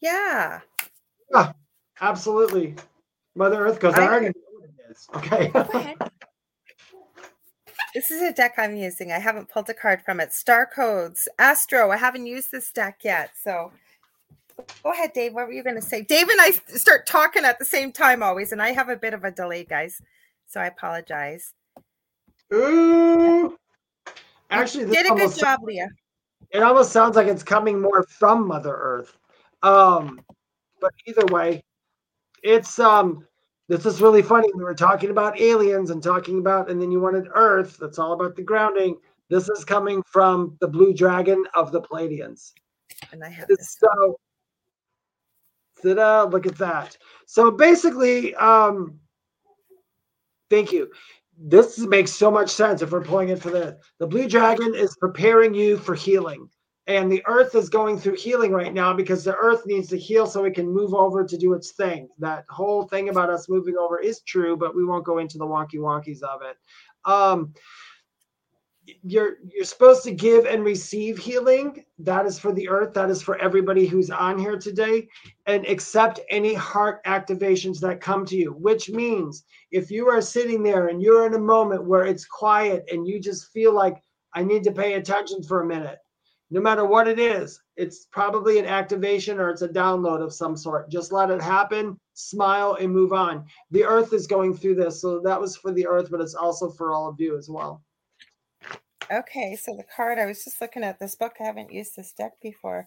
Yeah. Yeah, absolutely. Mother Earth, because I, I already know what it is. Okay. Go ahead. This is a deck I'm using. I haven't pulled a card from it. Star Codes, Astro. I haven't used this deck yet. So go ahead, Dave. What were you going to say? Dave and I start talking at the same time always, and I have a bit of a delay, guys. So I apologize. Ooh. Actually, this did a good job, Leah. It almost sounds like it's coming more from Mother Earth. Um, but either way, it's um this is really funny. We were talking about aliens and talking about, and then you wanted Earth. That's all about the grounding. This is coming from the blue dragon of the Pleiadians. And I have this. So ta-da, look at that. So basically, um thank you. This makes so much sense if we're pulling it for the the blue dragon is preparing you for healing. And the earth is going through healing right now because the earth needs to heal so it can move over to do its thing. That whole thing about us moving over is true, but we won't go into the wonky wonkies of it. Um, you're you're supposed to give and receive healing. That is for the earth. That is for everybody who's on here today. And accept any heart activations that come to you, which means if you are sitting there and you're in a moment where it's quiet and you just feel like, I need to pay attention for a minute. No matter what it is, it's probably an activation or it's a download of some sort. Just let it happen, smile, and move on. The earth is going through this. So that was for the earth, but it's also for all of you as well. Okay, so the card, I was just looking at this book. I haven't used this deck before.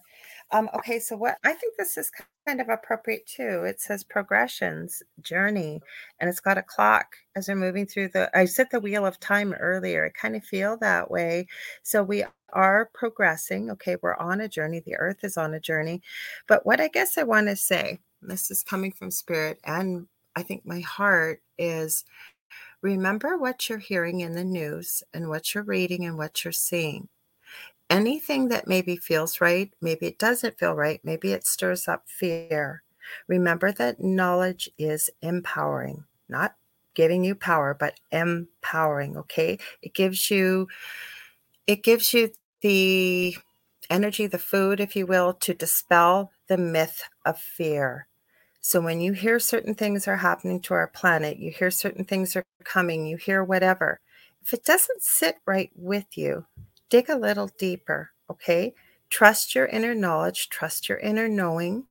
Um, okay, so what I think this is kind of appropriate too. It says progressions, journey, and it's got a clock as we're moving through the, I said the wheel of time earlier. I kind of feel that way. So we are progressing. Okay, we're on a journey. The earth is on a journey. But what I guess I want to say, this is coming from spirit and I think my heart is, remember what you're hearing in the news and what you're reading and what you're seeing. Anything that maybe feels right, maybe it doesn't feel right, maybe it stirs up fear. Remember that knowledge is empowering, not giving you power, but empowering, okay? It gives you, it gives you the energy, the food, if you will, to dispel the myth of fear. So when you hear certain things are happening to our planet, you hear certain things are coming, you hear whatever. If it doesn't sit right with you, dig a little deeper, okay? Trust your inner knowledge, trust your inner knowing.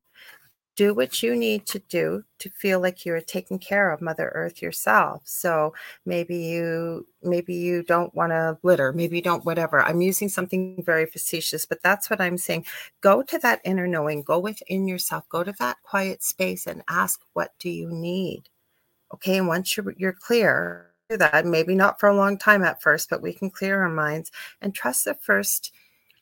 Do what you need to do to feel like you're taking care of Mother Earth yourself. So maybe you maybe you don't want to litter. Maybe you don't whatever. I'm using something very facetious, but that's what I'm saying. Go to that inner knowing. Go within yourself. Go to that quiet space and ask, what do you need? Okay, and once you're, you're clear, do that. Maybe not for a long time at first, but we can clear our minds and trust the first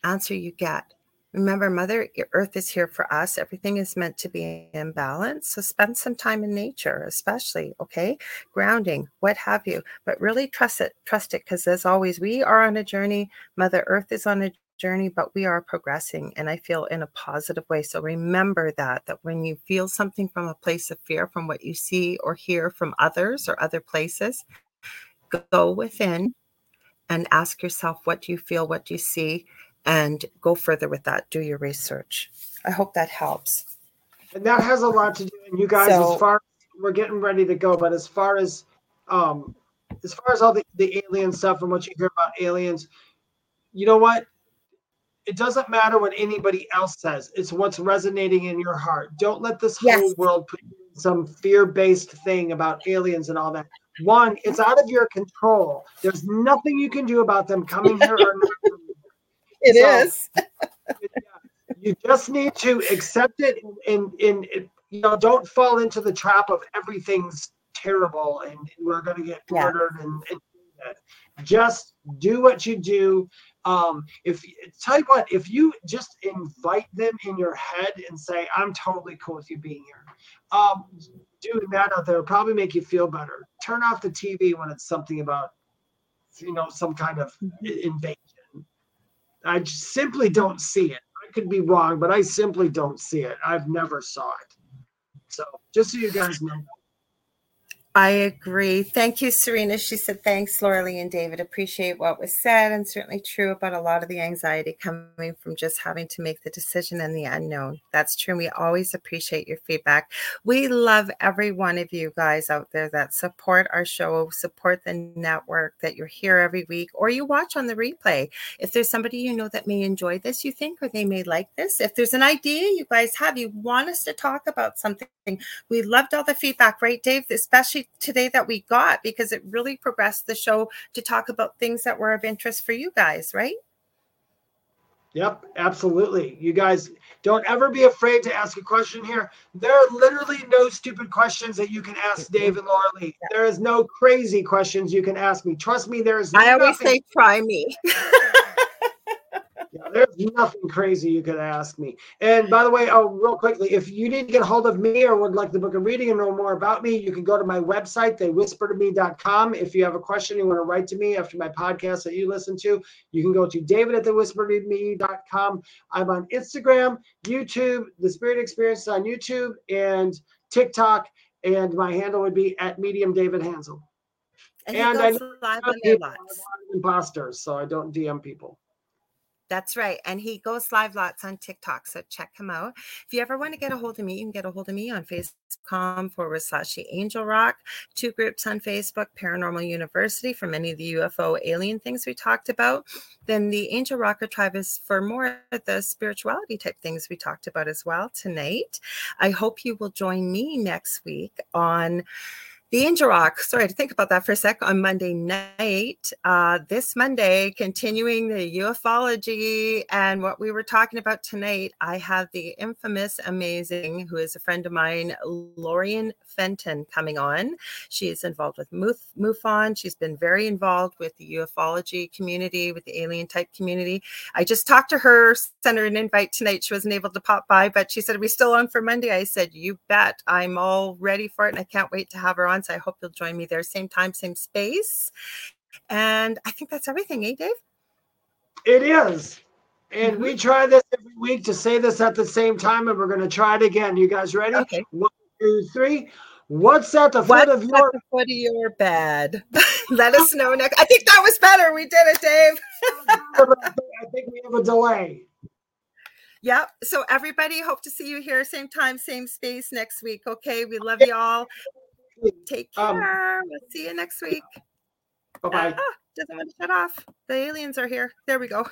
answer you get. Remember, Mother Earth is here for us. Everything is meant to be in balance. So spend some time in nature, especially, okay? Grounding, what have you. But really trust it. Trust it, because as always, we are on a journey. Mother Earth is on a journey, but we are progressing, and I feel in a positive way. So remember that, that when you feel something from a place of fear, from what you see or hear from others or other places, go within and ask yourself, what do you feel? What do you see? And go further with that. Do your research. I hope that helps. And that has a lot to do. And you guys, so, as far as we're getting ready to go, but as far as um, as far as all the, the alien stuff and what you hear about aliens, you know what? It doesn't matter what anybody else says. It's what's resonating in your heart. Don't let this yes. whole world put you in some fear-based thing about aliens and all that. One, it's out of your control. There's nothing you can do about them coming here or not. It so, is. You just need to accept it, and, and, and you know, don't fall into the trap of everything's terrible and, and we're going to get yeah. murdered. And, and just do what you do. Um, if tell you what, if you just invite them in your head and say, "I'm totally cool with you being here," um, doing that out there will probably make you feel better. Turn off the T V when it's something about, you know, some kind of invasion. I just simply don't see it. I could be wrong, but I simply don't see it. I've never saw it. So just so you guys know. I agree. Thank you, Serena. She said, thanks, Loralee and David. Appreciate what was said, and certainly true about a lot of the anxiety coming from just having to make the decision and the unknown. That's true. We always appreciate your feedback. We love every one of you guys out there that support our show, support the network, that you're here every week, or you watch on the replay. If there's somebody you know that may enjoy this, you think, or they may like this, if there's an idea you guys have, you want us to talk about something. We loved all the feedback, right, Dave? Especially today that we got, because it really progressed the show to talk about things that were of interest for you guys, right? Yep, absolutely. You guys don't ever be afraid to ask a question here. There are literally no stupid questions that you can ask Dave and Loralee. Yeah. There is no crazy questions you can ask me. Trust me, there is. I always say, try me. Yeah, there's nothing crazy you could ask me. And by the way, oh, real quickly, if you need to get a hold of me or would like to book a reading and know more about me, you can go to my website, they whisper to me dot com. If you have a question you want to write to me after my podcast that you listen to, you can go to David at the whisper to me dot com. I'm on Instagram, YouTube, The Spirit Experience on YouTube, and TikTok. And my handle would be at Medium David Hansel. And, and I live on their lives. I'm an imposter, so I don't D M people. That's right. And he goes live lots on TikTok. So check him out. If you ever want to get a hold of me, you can get a hold of me on Facebook.com forward slash the Angel Rock. Two groups on Facebook, Paranormal University, for many of the U F O alien things we talked about. Then the Angel Rocker Tribe is for more of the spirituality type things we talked about as well tonight. I hope you will join me next week on The Angel Rock, sorry to think about that for a sec, on Monday night, uh, this Monday, continuing the ufology and what we were talking about tonight, I have the infamous, amazing, who is a friend of mine, Lorian Fenton, coming on. She is involved with MUFON. She's been very involved with the ufology community, with the alien type community. I just talked to her, sent her an invite tonight. She wasn't able to pop by, but she said, are we still on for Monday? I said, you bet. I'm all ready for it, and I can't wait to have her on. So I hope you'll join me there. Same time, same space. And I think that's everything, eh, Dave? It is. And mm-hmm. we try this every week to say this at the same time, and we're going to try it again. You guys ready? Okay. One, two, three. What's at the foot What's of your at the foot of your bed? Let us know next. I think that was better. We did it, Dave. I think we have a delay. Yep. So everybody, hope to see you here. Same time, same space next week. Okay. We love you all. Take care. Um, we'll see you next week. Bye bye. Ah, doesn't want to shut off. The aliens are here. There we go.